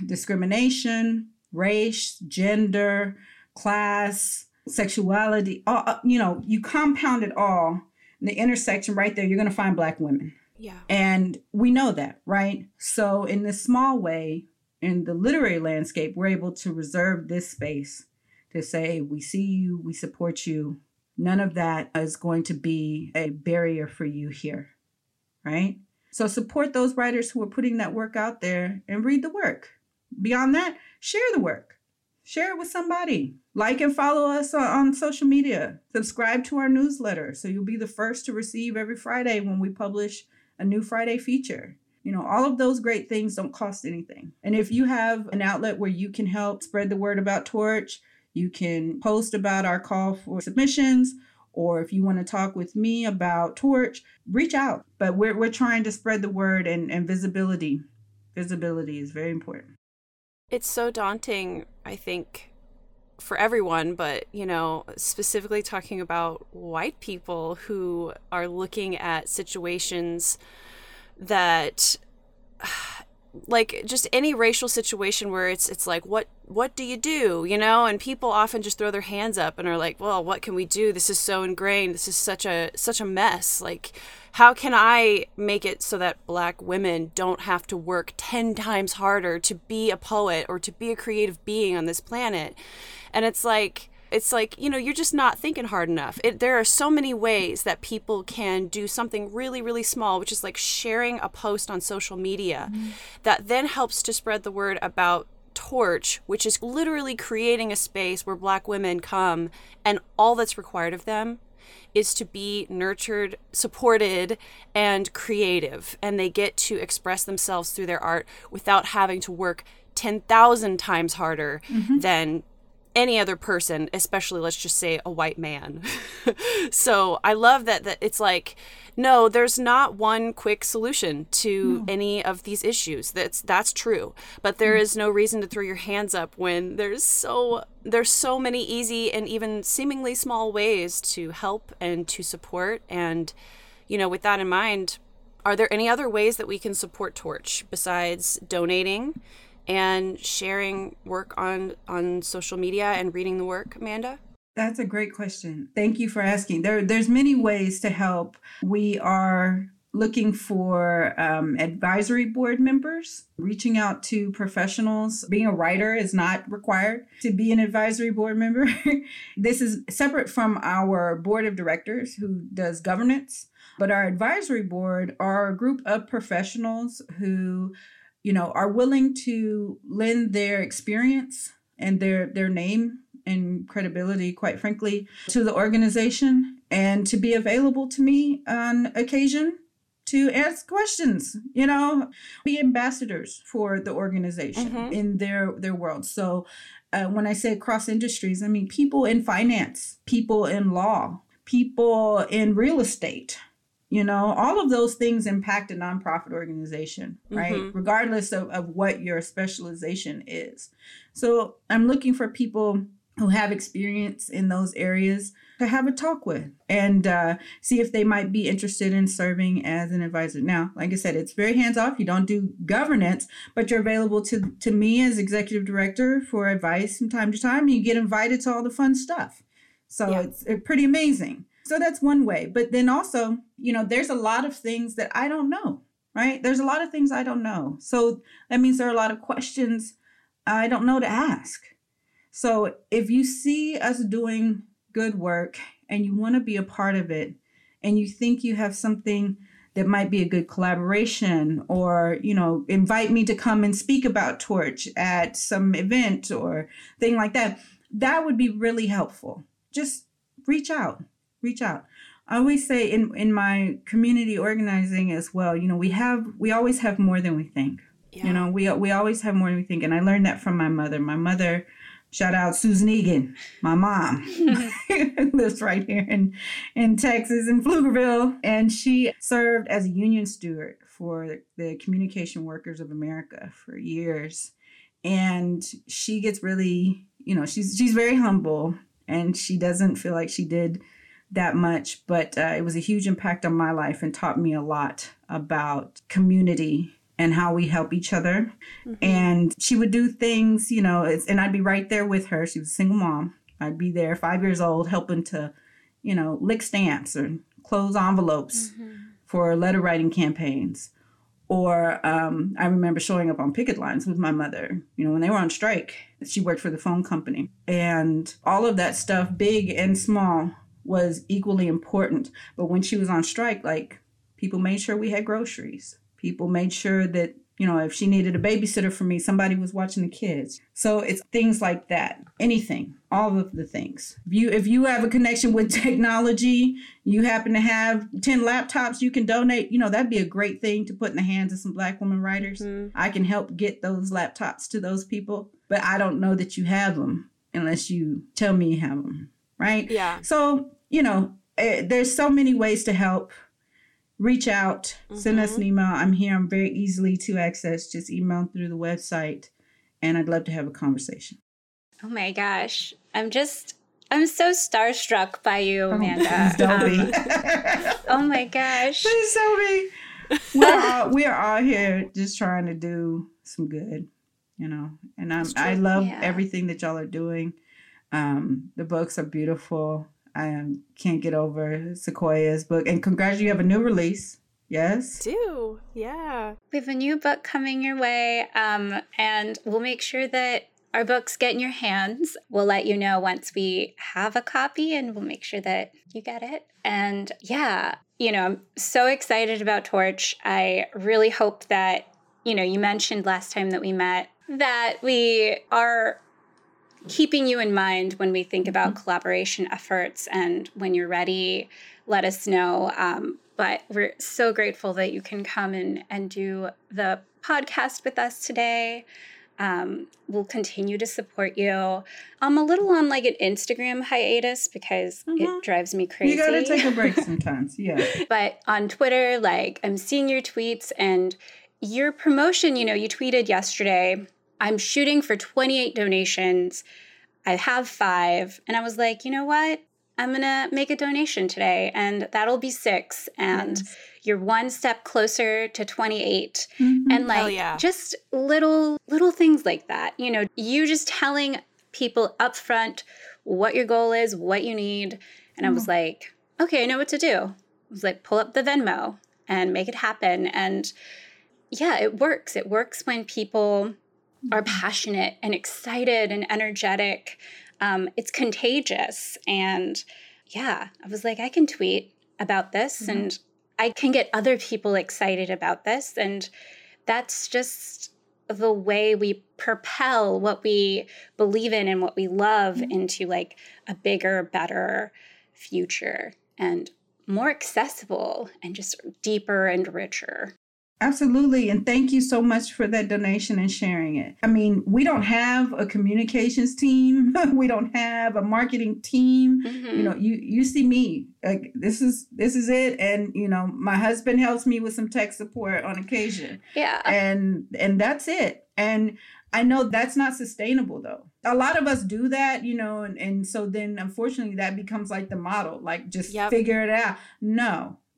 discrimination, race, gender, class, sexuality, all, you know, you compound it all in the intersection right there, you're going to find Black women. Yeah. And we know that, right? So in this small way, in the literary landscape, we're able to reserve this space to say, we see you, we support you. None of that is going to be a barrier for you here. Right? So support those writers who are putting that work out there and read the work. Beyond that, share the work. Share it with somebody. Like and follow us on social media. Subscribe to our newsletter so you'll be the first to receive every Friday when we publish a new Friday feature. You know, all of those great things don't cost anything. And if you have an outlet where you can help spread the word about Torch, you can post about our call for submissions, or if you want to talk with me about Torch, reach out. But we're trying to spread the word and visibility. Visibility is very important. It's so daunting, I think, for everyone, but, you know, specifically talking about white people who are looking at situations that like just any racial situation where it's like, what do you do? You know, and people often just throw their hands up and are like, well, what can we do? This is so ingrained. This is such a mess. Like, how can I make it so that Black women don't have to work 10 times harder to be a poet or to be a creative being on this planet? And it's like, you know, you're just not thinking hard enough. There are so many ways that people can do something really, really small, which is like sharing a post on social media that then helps to spread the word about Torch, which is literally creating a space where Black women come and all that's required of them is to be nurtured, supported, and creative. And they get to express themselves through their art without having to work 10,000 times harder than any other person, especially, let's just say, a white man. So I love that it's like, no, there's not one quick solution to any of these issues. That's true. But there is no reason to throw your hands up when there's so many easy and even seemingly small ways to help and to support. And, you know, with that in mind, are there any other ways that we can support Torch besides donating and sharing work on social media and reading the work, Amanda? That's a great question. Thank you for asking. There's many ways to help. We are looking for advisory board members, reaching out to professionals. Being a writer is not required to be an advisory board member. This is separate from our board of directors who does governance, but our advisory board are a group of professionals who, you know, are willing to lend their experience and their name and credibility, quite frankly, to the organization and to be available to me on occasion to ask questions, you know, be ambassadors for the organization in their world. So when I say cross industries, I mean people in finance, people in law, people in real estate. You know, all of those things impact a nonprofit organization, right? Regardless of what your specialization is. So I'm looking for people who have experience in those areas to have a talk with and see if they might be interested in serving as an advisor. Now, like I said, it's very hands-off. You don't do governance, but you're available to me as executive director for advice from time to time. You get invited to all the fun stuff. So it's pretty amazing. So that's one way. But then also, you know, there's a lot of things that I don't know, right? There's a lot of things I don't know. So that means there are a lot of questions I don't know to ask. So if you see us doing good work and you want to be a part of it and you think you have something that might be a good collaboration or, you know, invite me to come and speak about Torch at some event or thing like that, that would be really helpful. Just reach out. I always say in my community organizing as well, you know, we always have more than we think. Yeah. You know, we always have more than we think. And I learned that from my mother. My mother, shout out Susan Egan, my mom, lives right here in Texas, in Pflugerville. And she served as a union steward for the Communication Workers of America for years. And she gets really, you know, she's very humble and she doesn't feel like she did that much, but it was a huge impact on my life and taught me a lot about community and how we help each other. And she would do things, you know, and I'd be right there with her. She was a single mom. I'd be there 5 years old helping to, you know, lick stamps or close envelopes for letter writing campaigns. Or I remember showing up on picket lines with my mother, you know, when they were on strike. She worked for the phone company. And all of that stuff, big and small, was equally important. But when she was on strike, like, people made sure we had groceries. People made sure that, you know, if she needed a babysitter for me, somebody was watching the kids. So it's things like that. Anything, all of the things. If you have a connection with technology, you happen to have 10 laptops you can donate, you know, that'd be a great thing to put in the hands of some Black women writers. I can help get those laptops to those people, but I don't know that you have them unless you tell me you have them. Right? Yeah. So, you know, there's so many ways to help. Reach out, send us an email. I'm here. I'm very easily to access. Just email through the website, and I'd love to have a conversation. Oh my gosh. I'm so starstruck by you, Amanda. Don't be. Oh my gosh. Please don't be. We are all here just trying to do some good, you know. And I love everything that y'all are doing. The books are beautiful. I can't get over Sequoia's book. And congrats, you have a new release. Yes? Do. Yeah. We have a new book coming your way. And we'll make sure that our books get in your hands. We'll let you know once we have a copy, and we'll make sure that you get it. And yeah, you know, I'm so excited about Torch. I really hope that, you know, you mentioned last time that we met that we are keeping you in mind when we think about collaboration efforts, and when you're ready, let us know. But we're so grateful that you can come and do the podcast with us today. We'll continue to support you. I'm a little on like an Instagram hiatus because it drives me crazy. You gotta take a break sometimes, yeah. But on Twitter, like, I'm seeing your tweets and your promotion. You know, you tweeted yesterday, I'm shooting for 28 donations. I have 5. And I was like, you know what? I'm going to make a donation today, and that'll be 6. And you're one step closer to 28. Mm-hmm. And like just little things like that. You know, you just telling people up front what your goal is, what you need. And I was like, okay, I know what to do. I was like, pull up the Venmo and make it happen. And yeah, it works. It works when people are passionate and excited and energetic. It's contagious. And yeah, I was like, I can tweet about this and I can get other people excited about this. And that's just the way we propel what we believe in and what we love into like a bigger, better future, and more accessible and just deeper and richer. Absolutely. And thank you so much for that donation and sharing it. I mean, we don't have a communications team. We don't have a marketing team. Mm-hmm. You know, you see me, like, this is it. And, you know, my husband helps me with some tech support on occasion. Yeah. And that's it. And I know that's not sustainable, though. A lot of us do that, you know, and so then, unfortunately, that becomes like the model, like just figure it out.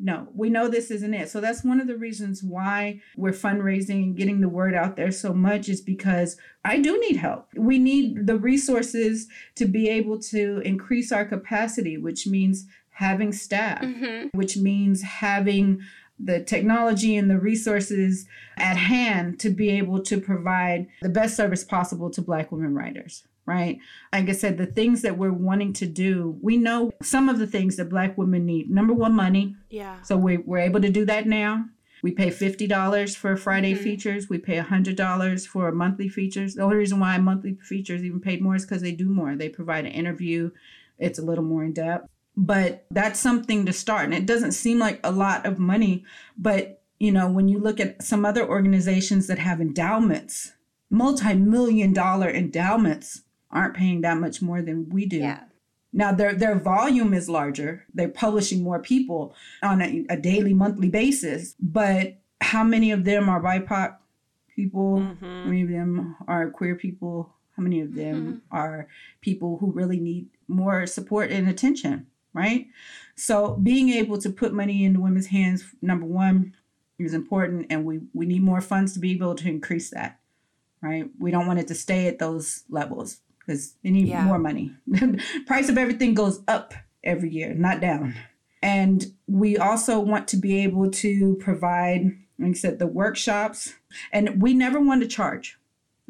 No, we know this isn't it. So that's one of the reasons why we're fundraising and getting the word out there so much, is because I do need help. We need the resources to be able to increase our capacity, which means having staff, which means having the technology and the resources at hand to be able to provide the best service possible to Black women writers. Right. Like I said, the things that we're wanting to do, we know some of the things that Black women need. Number one, money. Yeah. So we're able to do that now. We pay $50 for Friday features. We pay $100 for monthly features. The only reason why monthly features even paid more is because they do more. They provide an interview. It's a little more in depth. But that's something to start. And it doesn't seem like a lot of money. But, you know, when you look at some other organizations that have endowments, multi-million-dollar endowments, aren't paying that much more than we do. Yeah. Now, their volume is larger. They're publishing more people on a daily, monthly basis. But how many of them are BIPOC people? How many of them are queer people? How many of them are people who really need more support and attention, right? So being able to put money into women's hands, number one, is important. And we need more funds to be able to increase that, right? We don't want it to stay at those levels, because they need more money. Price of everything goes up every year, not down. And we also want to be able to provide, like I said, the workshops. And we never want to charge.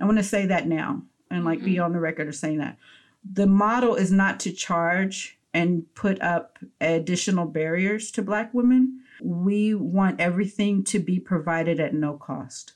I want to say that now and like be on the record of saying that. The model is not to charge and put up additional barriers to Black women. We want everything to be provided at no cost.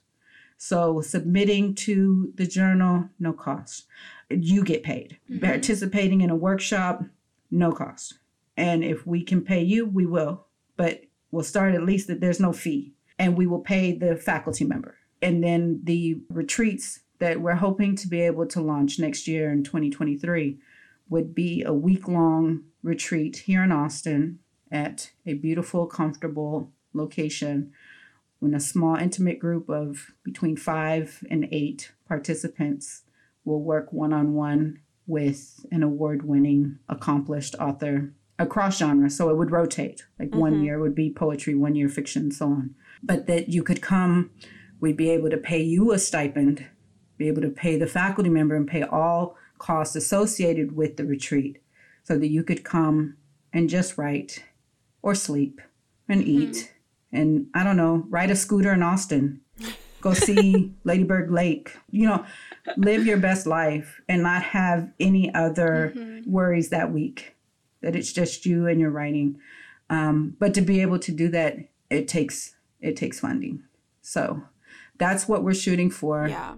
So submitting to the journal, no cost. You get paid. Participating in a workshop, no cost. And if we can pay you, we will. But we'll start at least that there's no fee. And we will pay the faculty member. And then the retreats that we're hoping to be able to launch next year in 2023 would be a week-long retreat here in Austin at a beautiful, comfortable location when a small, intimate group of between 5 and 8 participants will work one-on-one with an award-winning, accomplished author across genres. So it would rotate. Like 1 year would be poetry, 1 year fiction, so on. but that you could come, we'd be able to pay you a stipend, be able to pay the faculty member and pay all costs associated with the retreat so that you could come and just write or sleep and eat and, I don't know, ride a scooter in Austin, go see Lady Bird Lake, you know, live your best life and not have any other worries that week, that it's just you and your writing. But to be able to do that, it takes funding. So that's what we're shooting for. Yeah.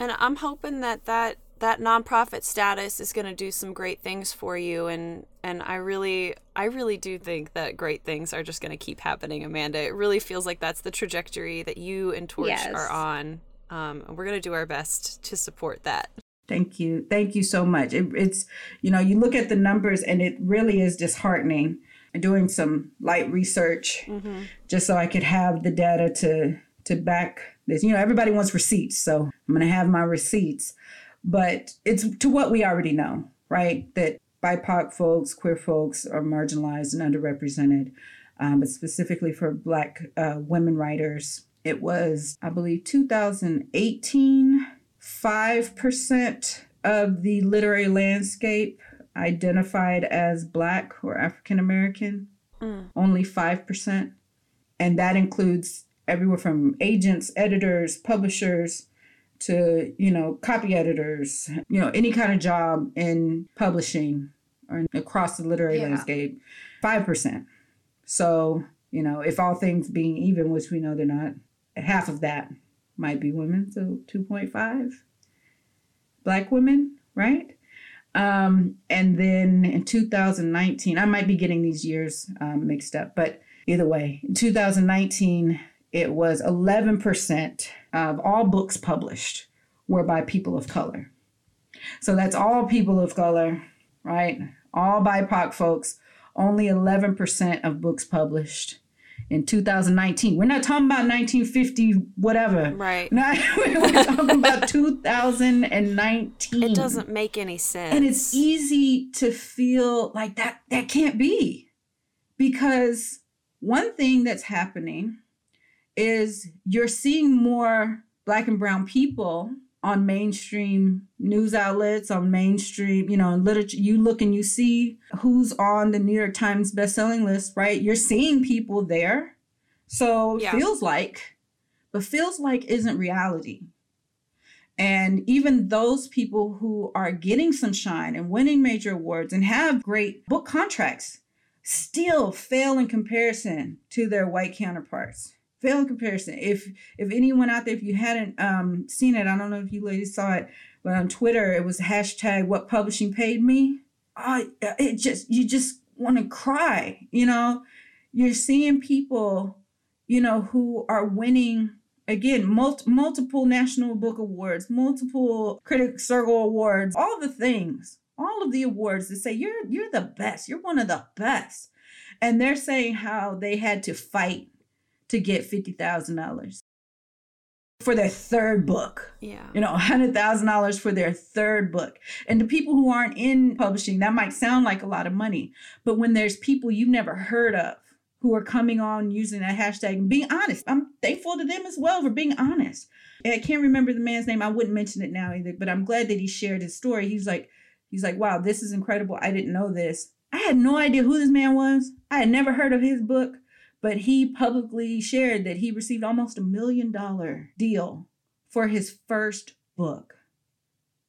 And I'm hoping that nonprofit status is going to do some great things for you. And I really do think that great things are just going to keep happening, Amanda. It really feels like that's the trajectory that you and Torch are on. And we're going to do our best to support that. Thank you. Thank you so much. It's, you know, you look at the numbers and it really is disheartening. I'm doing some light research just so I could have the data to back this. You know, everybody wants receipts, so I'm going to have my receipts. But it's to what we already know, right? That BIPOC folks, queer folks are marginalized and underrepresented. But specifically for Black women writers, it was, I believe, 2018, 5% of the literary landscape identified as Black or African-American, only 5%. And that includes everywhere from agents, editors, publishers, to, you know, copy editors, you know, any kind of job in publishing or across the literary landscape, 5%. So, you know, if all things being even, which we know they're not, half of that might be women. So 2.5 Black women, right? And then in 2019, I might be getting these years mixed up, but either way, in 2019, it was 11% of all books published were by people of color. So that's all people of color, right? All BIPOC folks, only 11% of books published in 2019. We're not talking about 1950, whatever. Right. We're talking about 2019. It doesn't make any sense. And it's easy to feel like that can't be. Because one thing that's happening is you're seeing more Black and brown people on mainstream news outlets, on mainstream, you know, in literature. You look and you see who's on the New York Times bestselling list, right? You're seeing people there. So feels like isn't reality. And even those people who are getting some shine and winning major awards and have great book contracts still fail in comparison to their white counterparts. Fail in comparison. If anyone out there, if you hadn't seen it, I don't know if you ladies saw it, but on Twitter, it was hashtag what publishing paid me. You just want to cry, you know. You're seeing people, you know, who are winning, again, multiple National Book Awards, multiple Critics Circle Awards, all the things, all of the awards that say you're the best, you're one of the best. And they're saying how they had to fight to get $50,000 for their third book. Yeah. You know, $100,000 for their third book. And to people who aren't in publishing, that might sound like a lot of money. But when there's people you've never heard of who are coming on using that hashtag and being honest, I'm thankful to them as well for being honest. And I can't remember the man's name. I wouldn't mention it now either, but I'm glad that he shared his story. He's like, wow, this is incredible. I didn't know this. I had no idea who this man was. I had never heard of his book. But he publicly shared that he received almost $1 million deal for his first book.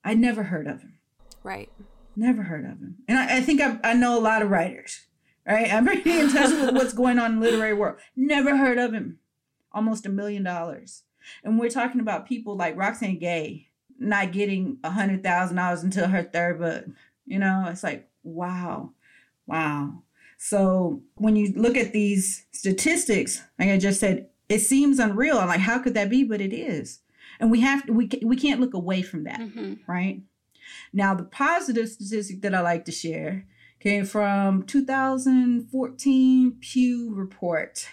I'd never heard of him. Right. Never heard of him. And I think I know a lot of writers, right? I'm pretty in touch with what's going on in the literary world. Never heard of him. Almost $1 million. And we're talking about people like Roxane Gay not getting $100,000 until her third book. You know, it's like, wow. So when you look at these statistics, like I just said, it seems unreal. I'm like, how could that be? But it is. And we can't look away from that, right? Now, the positive statistic that I like to share came from 2014 Pew report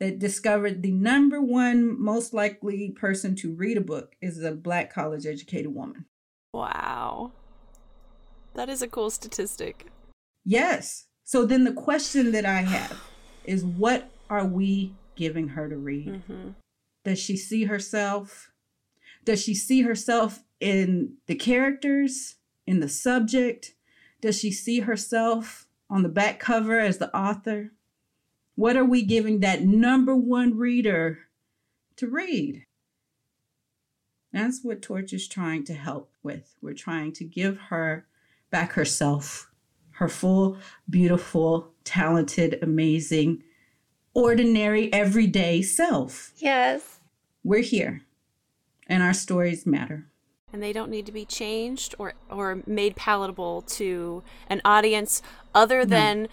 that discovered the number one most likely person to read a book is a Black college-educated woman. Wow. That is a cool statistic. Yes. So then the question that I have is, what are we giving her to read. Mm-hmm. Does she see herself? Does she see herself in the characters, in the subject? Does she see herself on the back cover as the author? What are we giving that number one reader to read? That's what Torch is trying to help with. We're trying to give her back herself, her full, beautiful, talented, amazing, ordinary, everyday self. Yes. We're here, and our stories matter. And they don't need to be changed or made palatable to an audience other than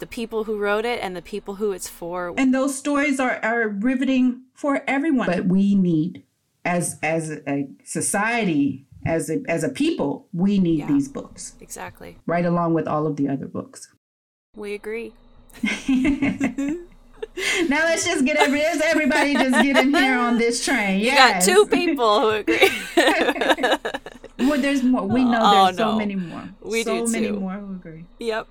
the people who wrote it and the people who it's for. And those stories are riveting for everyone. But we need, as a society, as a people, we need these books. Exactly. Right along with all of the other books. We agree. Now let's just get everybody just get in here on this train. Yes. You got two people who agree. Well, there's more. We know so many more. We do too. So many more who agree. Yep.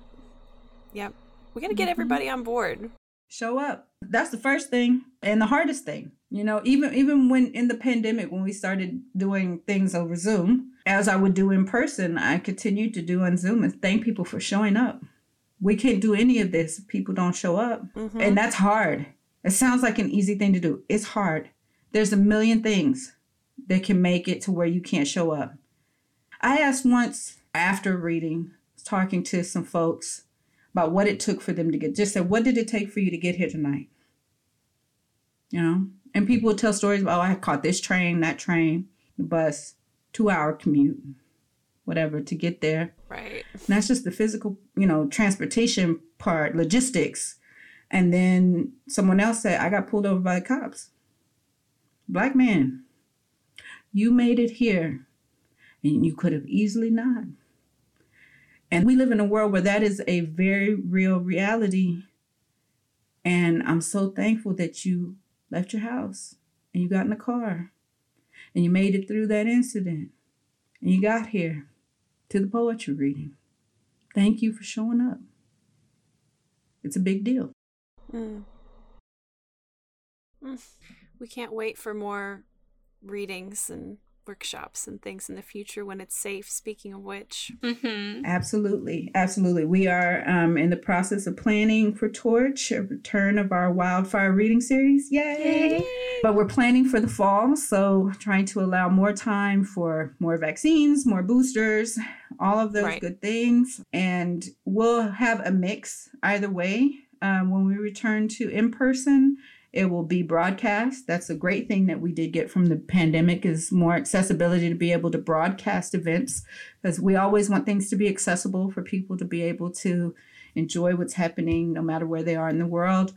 We're going to get everybody on board. Show up. That's the first thing and the hardest thing. You know, even when in the pandemic, when we started doing things over Zoom, as I would do in person, I continued to do on Zoom and thank people for showing up. We can't do any of this if people don't show up. Mm-hmm. And that's hard. It sounds like an easy thing to do. It's hard. There's a million things that can make it to where you can't show up. I asked once after reading, talking to some folks about what it took for them to just said, what did it take for you to get here tonight? You know, and people would tell stories about, I caught this train, that train, the bus, 2-hour commute, whatever, to get there. Right. And that's just the physical, transportation part, logistics. And then someone else said, I got pulled over by the cops. Black man, you made it here and you could have easily not. And we live in a world where that is a very real reality. And I'm so thankful that you left your house and you got in the car and you made it through that incident and you got here to the poetry reading. Thank you for showing up. It's a big deal. Mm. We can't wait for more readings and workshops and things in the future when it's safe, speaking of which. Mm-hmm. Absolutely. We are in the process of planning for Torch, a return of our Wildfire reading series. Yay! But we're planning for the fall, so trying to allow more time for more vaccines, more boosters, all of those good things. And we'll have a mix either way. When we return to in-person, it will be broadcast. That's a great thing that we did get from the pandemic is more accessibility to be able to broadcast events, because we always want things to be accessible for people to be able to enjoy what's happening no matter where they are in the world.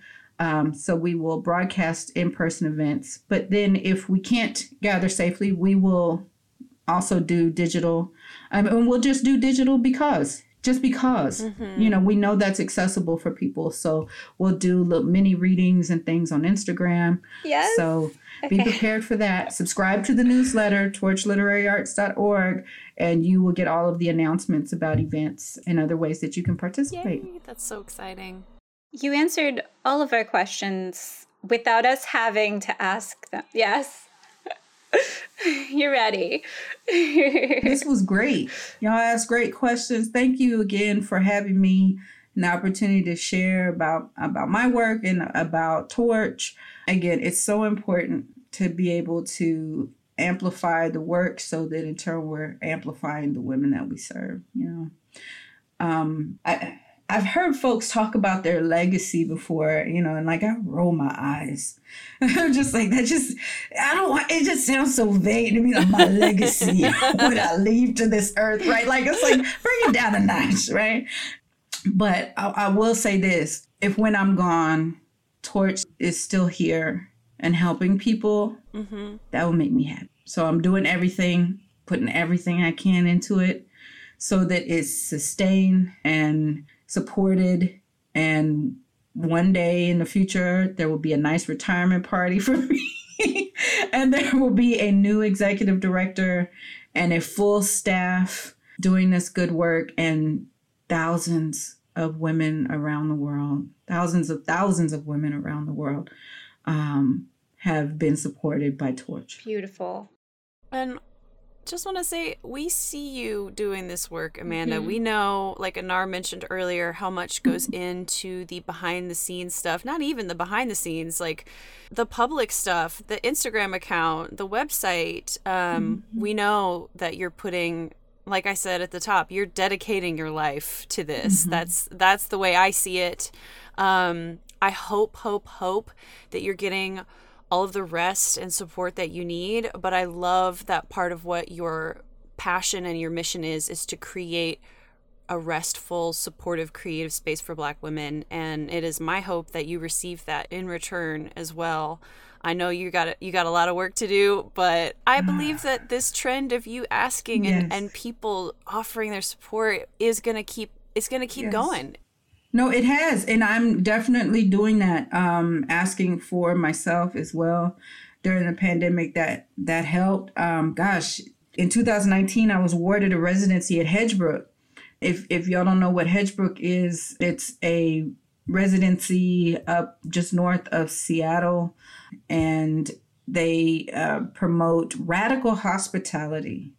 So we will broadcast in-person events. But then if we can't gather safely, we will also do digital. And we'll just do digital because mm-hmm. We know that's accessible for people. So we'll do little mini readings and things on Instagram. Yes. So be prepared for that. Subscribe to the newsletter, torchliteraryarts.org, and you will get all of the announcements about events and other ways that you can participate. Yay, that's so exciting. You answered all of our questions without us having to ask them. Yes. You're ready. This was great. Y'all asked great questions. Thank you again for having me and the opportunity to share about my work and about Torch. Again, it's so important to be able to amplify the work so that in turn we're amplifying the women that we serve. I've heard folks talk about their legacy before, and I roll my eyes. I'm just like, it just sounds so vague to me, like my legacy, what I leave to this earth, right? Like, it's like, bring it down a notch, right? But I will say this, if when I'm gone, Torch is still here and helping people, mm-hmm. that will make me happy. So I'm doing everything, putting everything I can into it so that it's sustained and supported, and one day in the future there will be a nice retirement party for me and there will be a new executive director and a full staff doing this good work, and thousands of women around the world have been supported by Torch. Beautiful. And just want to say, we see you doing this work, Amanda. Mm-hmm. We know, like Anar mentioned earlier, how much goes into the behind-the-scenes stuff. Not even the behind-the-scenes, like the public stuff, the Instagram account, the website. We know that you're putting, like I said at the top, you're dedicating your life to this. That's the way I see it. I hope that you're getting all of the rest and support that you need, but I love that part of what your passion and your mission is to create a restful, supportive, creative space for Black women, and it is my hope that you receive that in return as well. I know you got a lot of work to do, but I believe that this trend of you asking and people offering their support is going to keep going. No, it has. And I'm definitely doing that, asking for myself as well during the pandemic. That helped. In 2019, I was awarded a residency at Hedgebrook. If y'all don't know what Hedgebrook is, it's a residency up just north of Seattle, and they promote radical hospitality.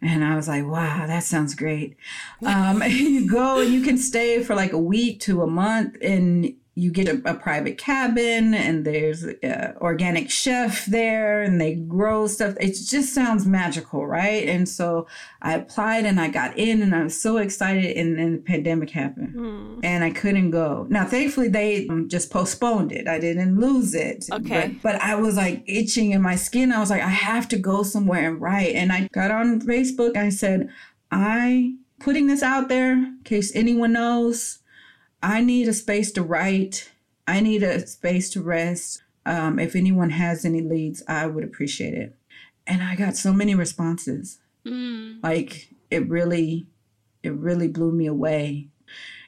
And I was like, wow, that sounds great. You go and you can stay for like a week to a month, and you get a private cabin, and there's an organic chef there, and they grow stuff. It just sounds magical, right? And so I applied and I got in, and I was so excited, and then the pandemic happened and I couldn't go. Now, thankfully, they just postponed it. I didn't lose it. Okay. But I was like itching in my skin. I was like, I have to go somewhere and write. And I got on Facebook. I said, I'm putting this out there in case anyone knows. I need a space to write. I need a space to rest. If anyone has any leads, I would appreciate it. And I got so many responses. Like, it really blew me away.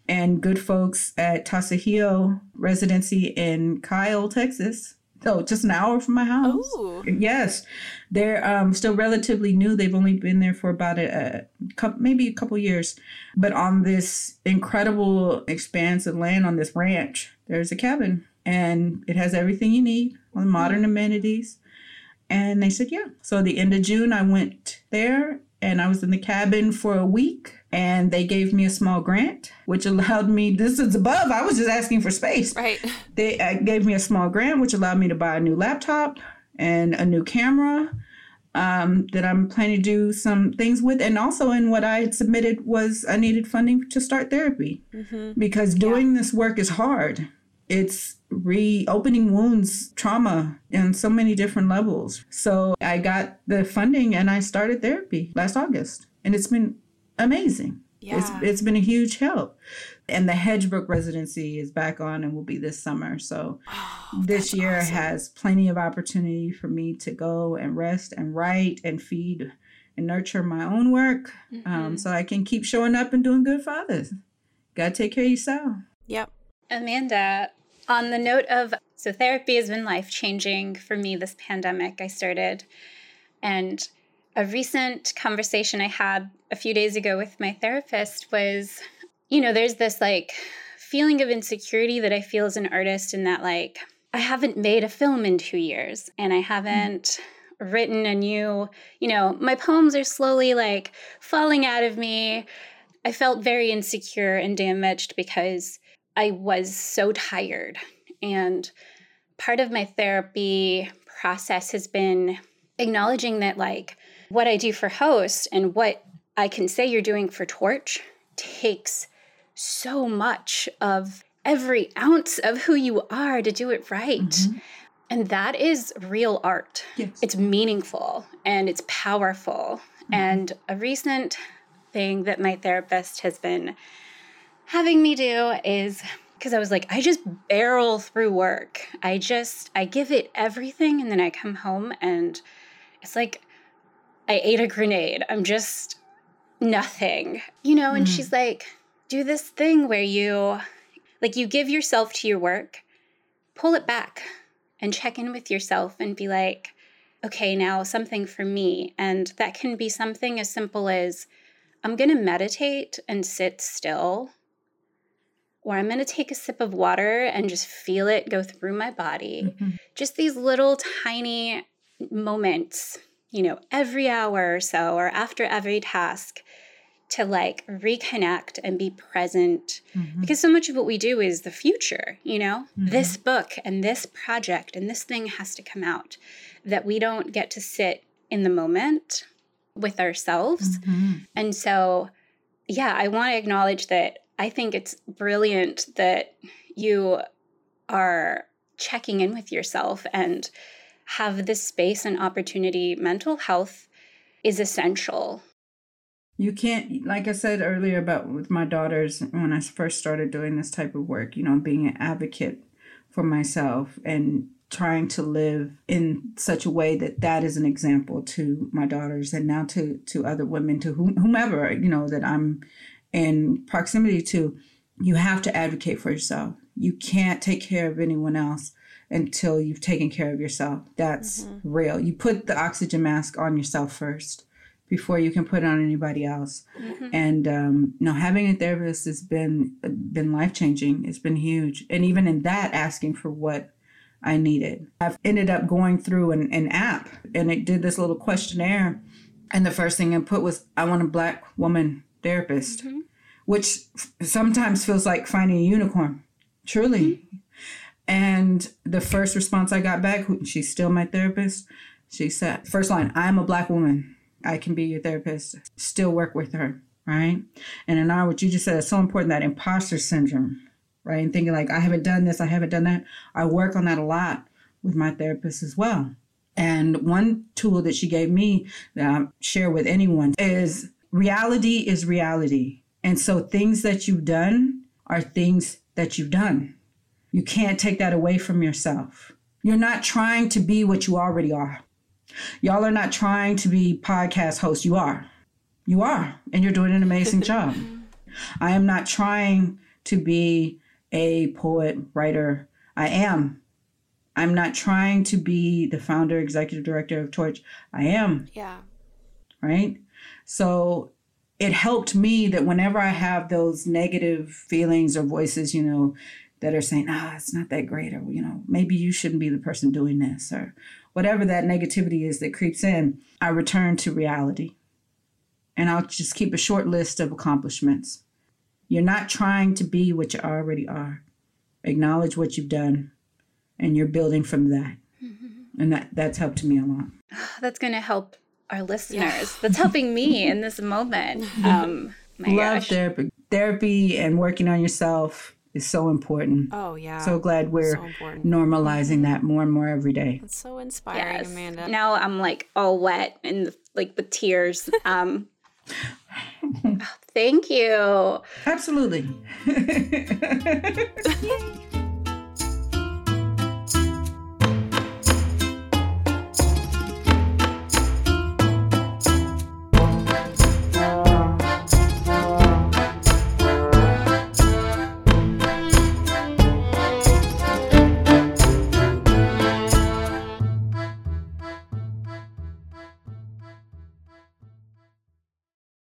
And good folks at Tasajillo Residency in Kyle, Texas. Oh, just an hour from my house. Ooh. Yes. They're still relatively new. They've only been there for about a couple years. But on this incredible expanse of land on this ranch, there's a cabin. And it has everything you need, all the modern amenities. And they said, yeah. So at the end of June, I went there, and I was in the cabin for a week. And they gave me a small grant, which allowed me, this is above, I was just asking for space. Right. They gave me a small grant, which allowed me to buy a new laptop and a new camera that I'm planning to do some things with. And also in what I had submitted was I needed funding to start therapy because doing this work is hard. It's reopening wounds, trauma, on so many different levels. So I got the funding and I started therapy last August. And it's been amazing. Yeah. It's been a huge help. And the Hedgebrook residency is back on and will be this summer. So this year has plenty of opportunity for me to go and rest and write and feed and nurture my own work so I can keep showing up and doing good for others. Got to take care of yourself. Yep. Amanda, on the note of, so therapy has been life-changing for me this pandemic. I started, and a recent conversation I had a few days ago with my therapist was, you know, there's this like feeling of insecurity that I feel as an artist, in that like I haven't made a film in 2 years, and I haven't written a new, you know, my poems are slowly like falling out of me. I felt very insecure and damaged because I was so tired. And part of my therapy process has been acknowledging that like what I do for Host and what I can say you're doing for Torch takes so much of every ounce of who you are to do it right. And that is real art. Yes. It's meaningful and it's powerful. And a recent thing that my therapist has been having me do is, because I was like, I just barrel through work. I give it everything, and then I come home and it's like I ate a grenade. I'm just nothing, you know? And she's like, do this thing where you, like, you give yourself to your work, pull it back and check in with yourself and be like, okay, now something for me. And that can be something as simple as, I'm going to meditate and sit still or I'm going to take a sip of water and just feel it go through my body. Mm-hmm. Just these little tiny moments, you know, every hour or so, or after every task, to like reconnect and be present. Mm-hmm. Because so much of what we do is the future, you know, mm-hmm. this book and this project and this thing has to come out, that we don't get to sit in the moment with ourselves. Mm-hmm. And so, yeah, I want to acknowledge that. I think it's brilliant that you are checking in with yourself and have this space and opportunity. Mental health is essential. You can't, like I said earlier about with my daughters, when I first started doing this type of work, you know, being an advocate for myself and trying to live in such a way that that is an example to my daughters, and now to other women, to whomever, you know, that I'm in proximity to. You have to advocate for yourself. You can't take care of anyone else until you've taken care of yourself. That's mm-hmm. real. You put the oxygen mask on yourself first before you can put it on anybody else. Mm-hmm. And no, having a therapist has been life-changing. It's been huge. And even in that, asking for what I needed. I've ended up going through an app, and it did this little questionnaire. And the first thing I put was, I want a Black woman therapist, mm-hmm. which sometimes feels like finding a unicorn, truly. Mm-hmm. And the first response I got back, she's still my therapist. She said, first line, I'm a Black woman. I can be your therapist. Still work with her, right? And in our, what you just said is so important, that imposter syndrome, right? And thinking like, I haven't done this, I haven't done that. I work on that a lot with my therapist as well. And one tool that she gave me that I share with anyone is reality is reality. And so things that you've done are things that you've done. You can't take that away from yourself. You're not trying to be what you already are. Y'all are not trying to be podcast hosts. You are, and you're doing an amazing job. I am not trying to be a poet, writer. I am. I'm not trying to be the founder, executive director of Torch. I am. Yeah. Right? So it helped me that whenever I have those negative feelings or voices, you know, that are saying, it's not that great, or, you know, maybe you shouldn't be the person doing this, or whatever that negativity is that creeps in, I return to reality. And I'll just keep a short list of accomplishments. You're not trying to be what you already are. Acknowledge what you've done, and you're building from that. Mm-hmm. And that's helped me a lot. That's going to help our listeners. Yeah. That's helping me in this moment. Love therapy. Therapy and working on yourself is so important. Oh, yeah. So glad we're normalizing that more and more every day. That's so inspiring, yes. Amanda. Now I'm like all wet and like the tears. Thank you. Absolutely.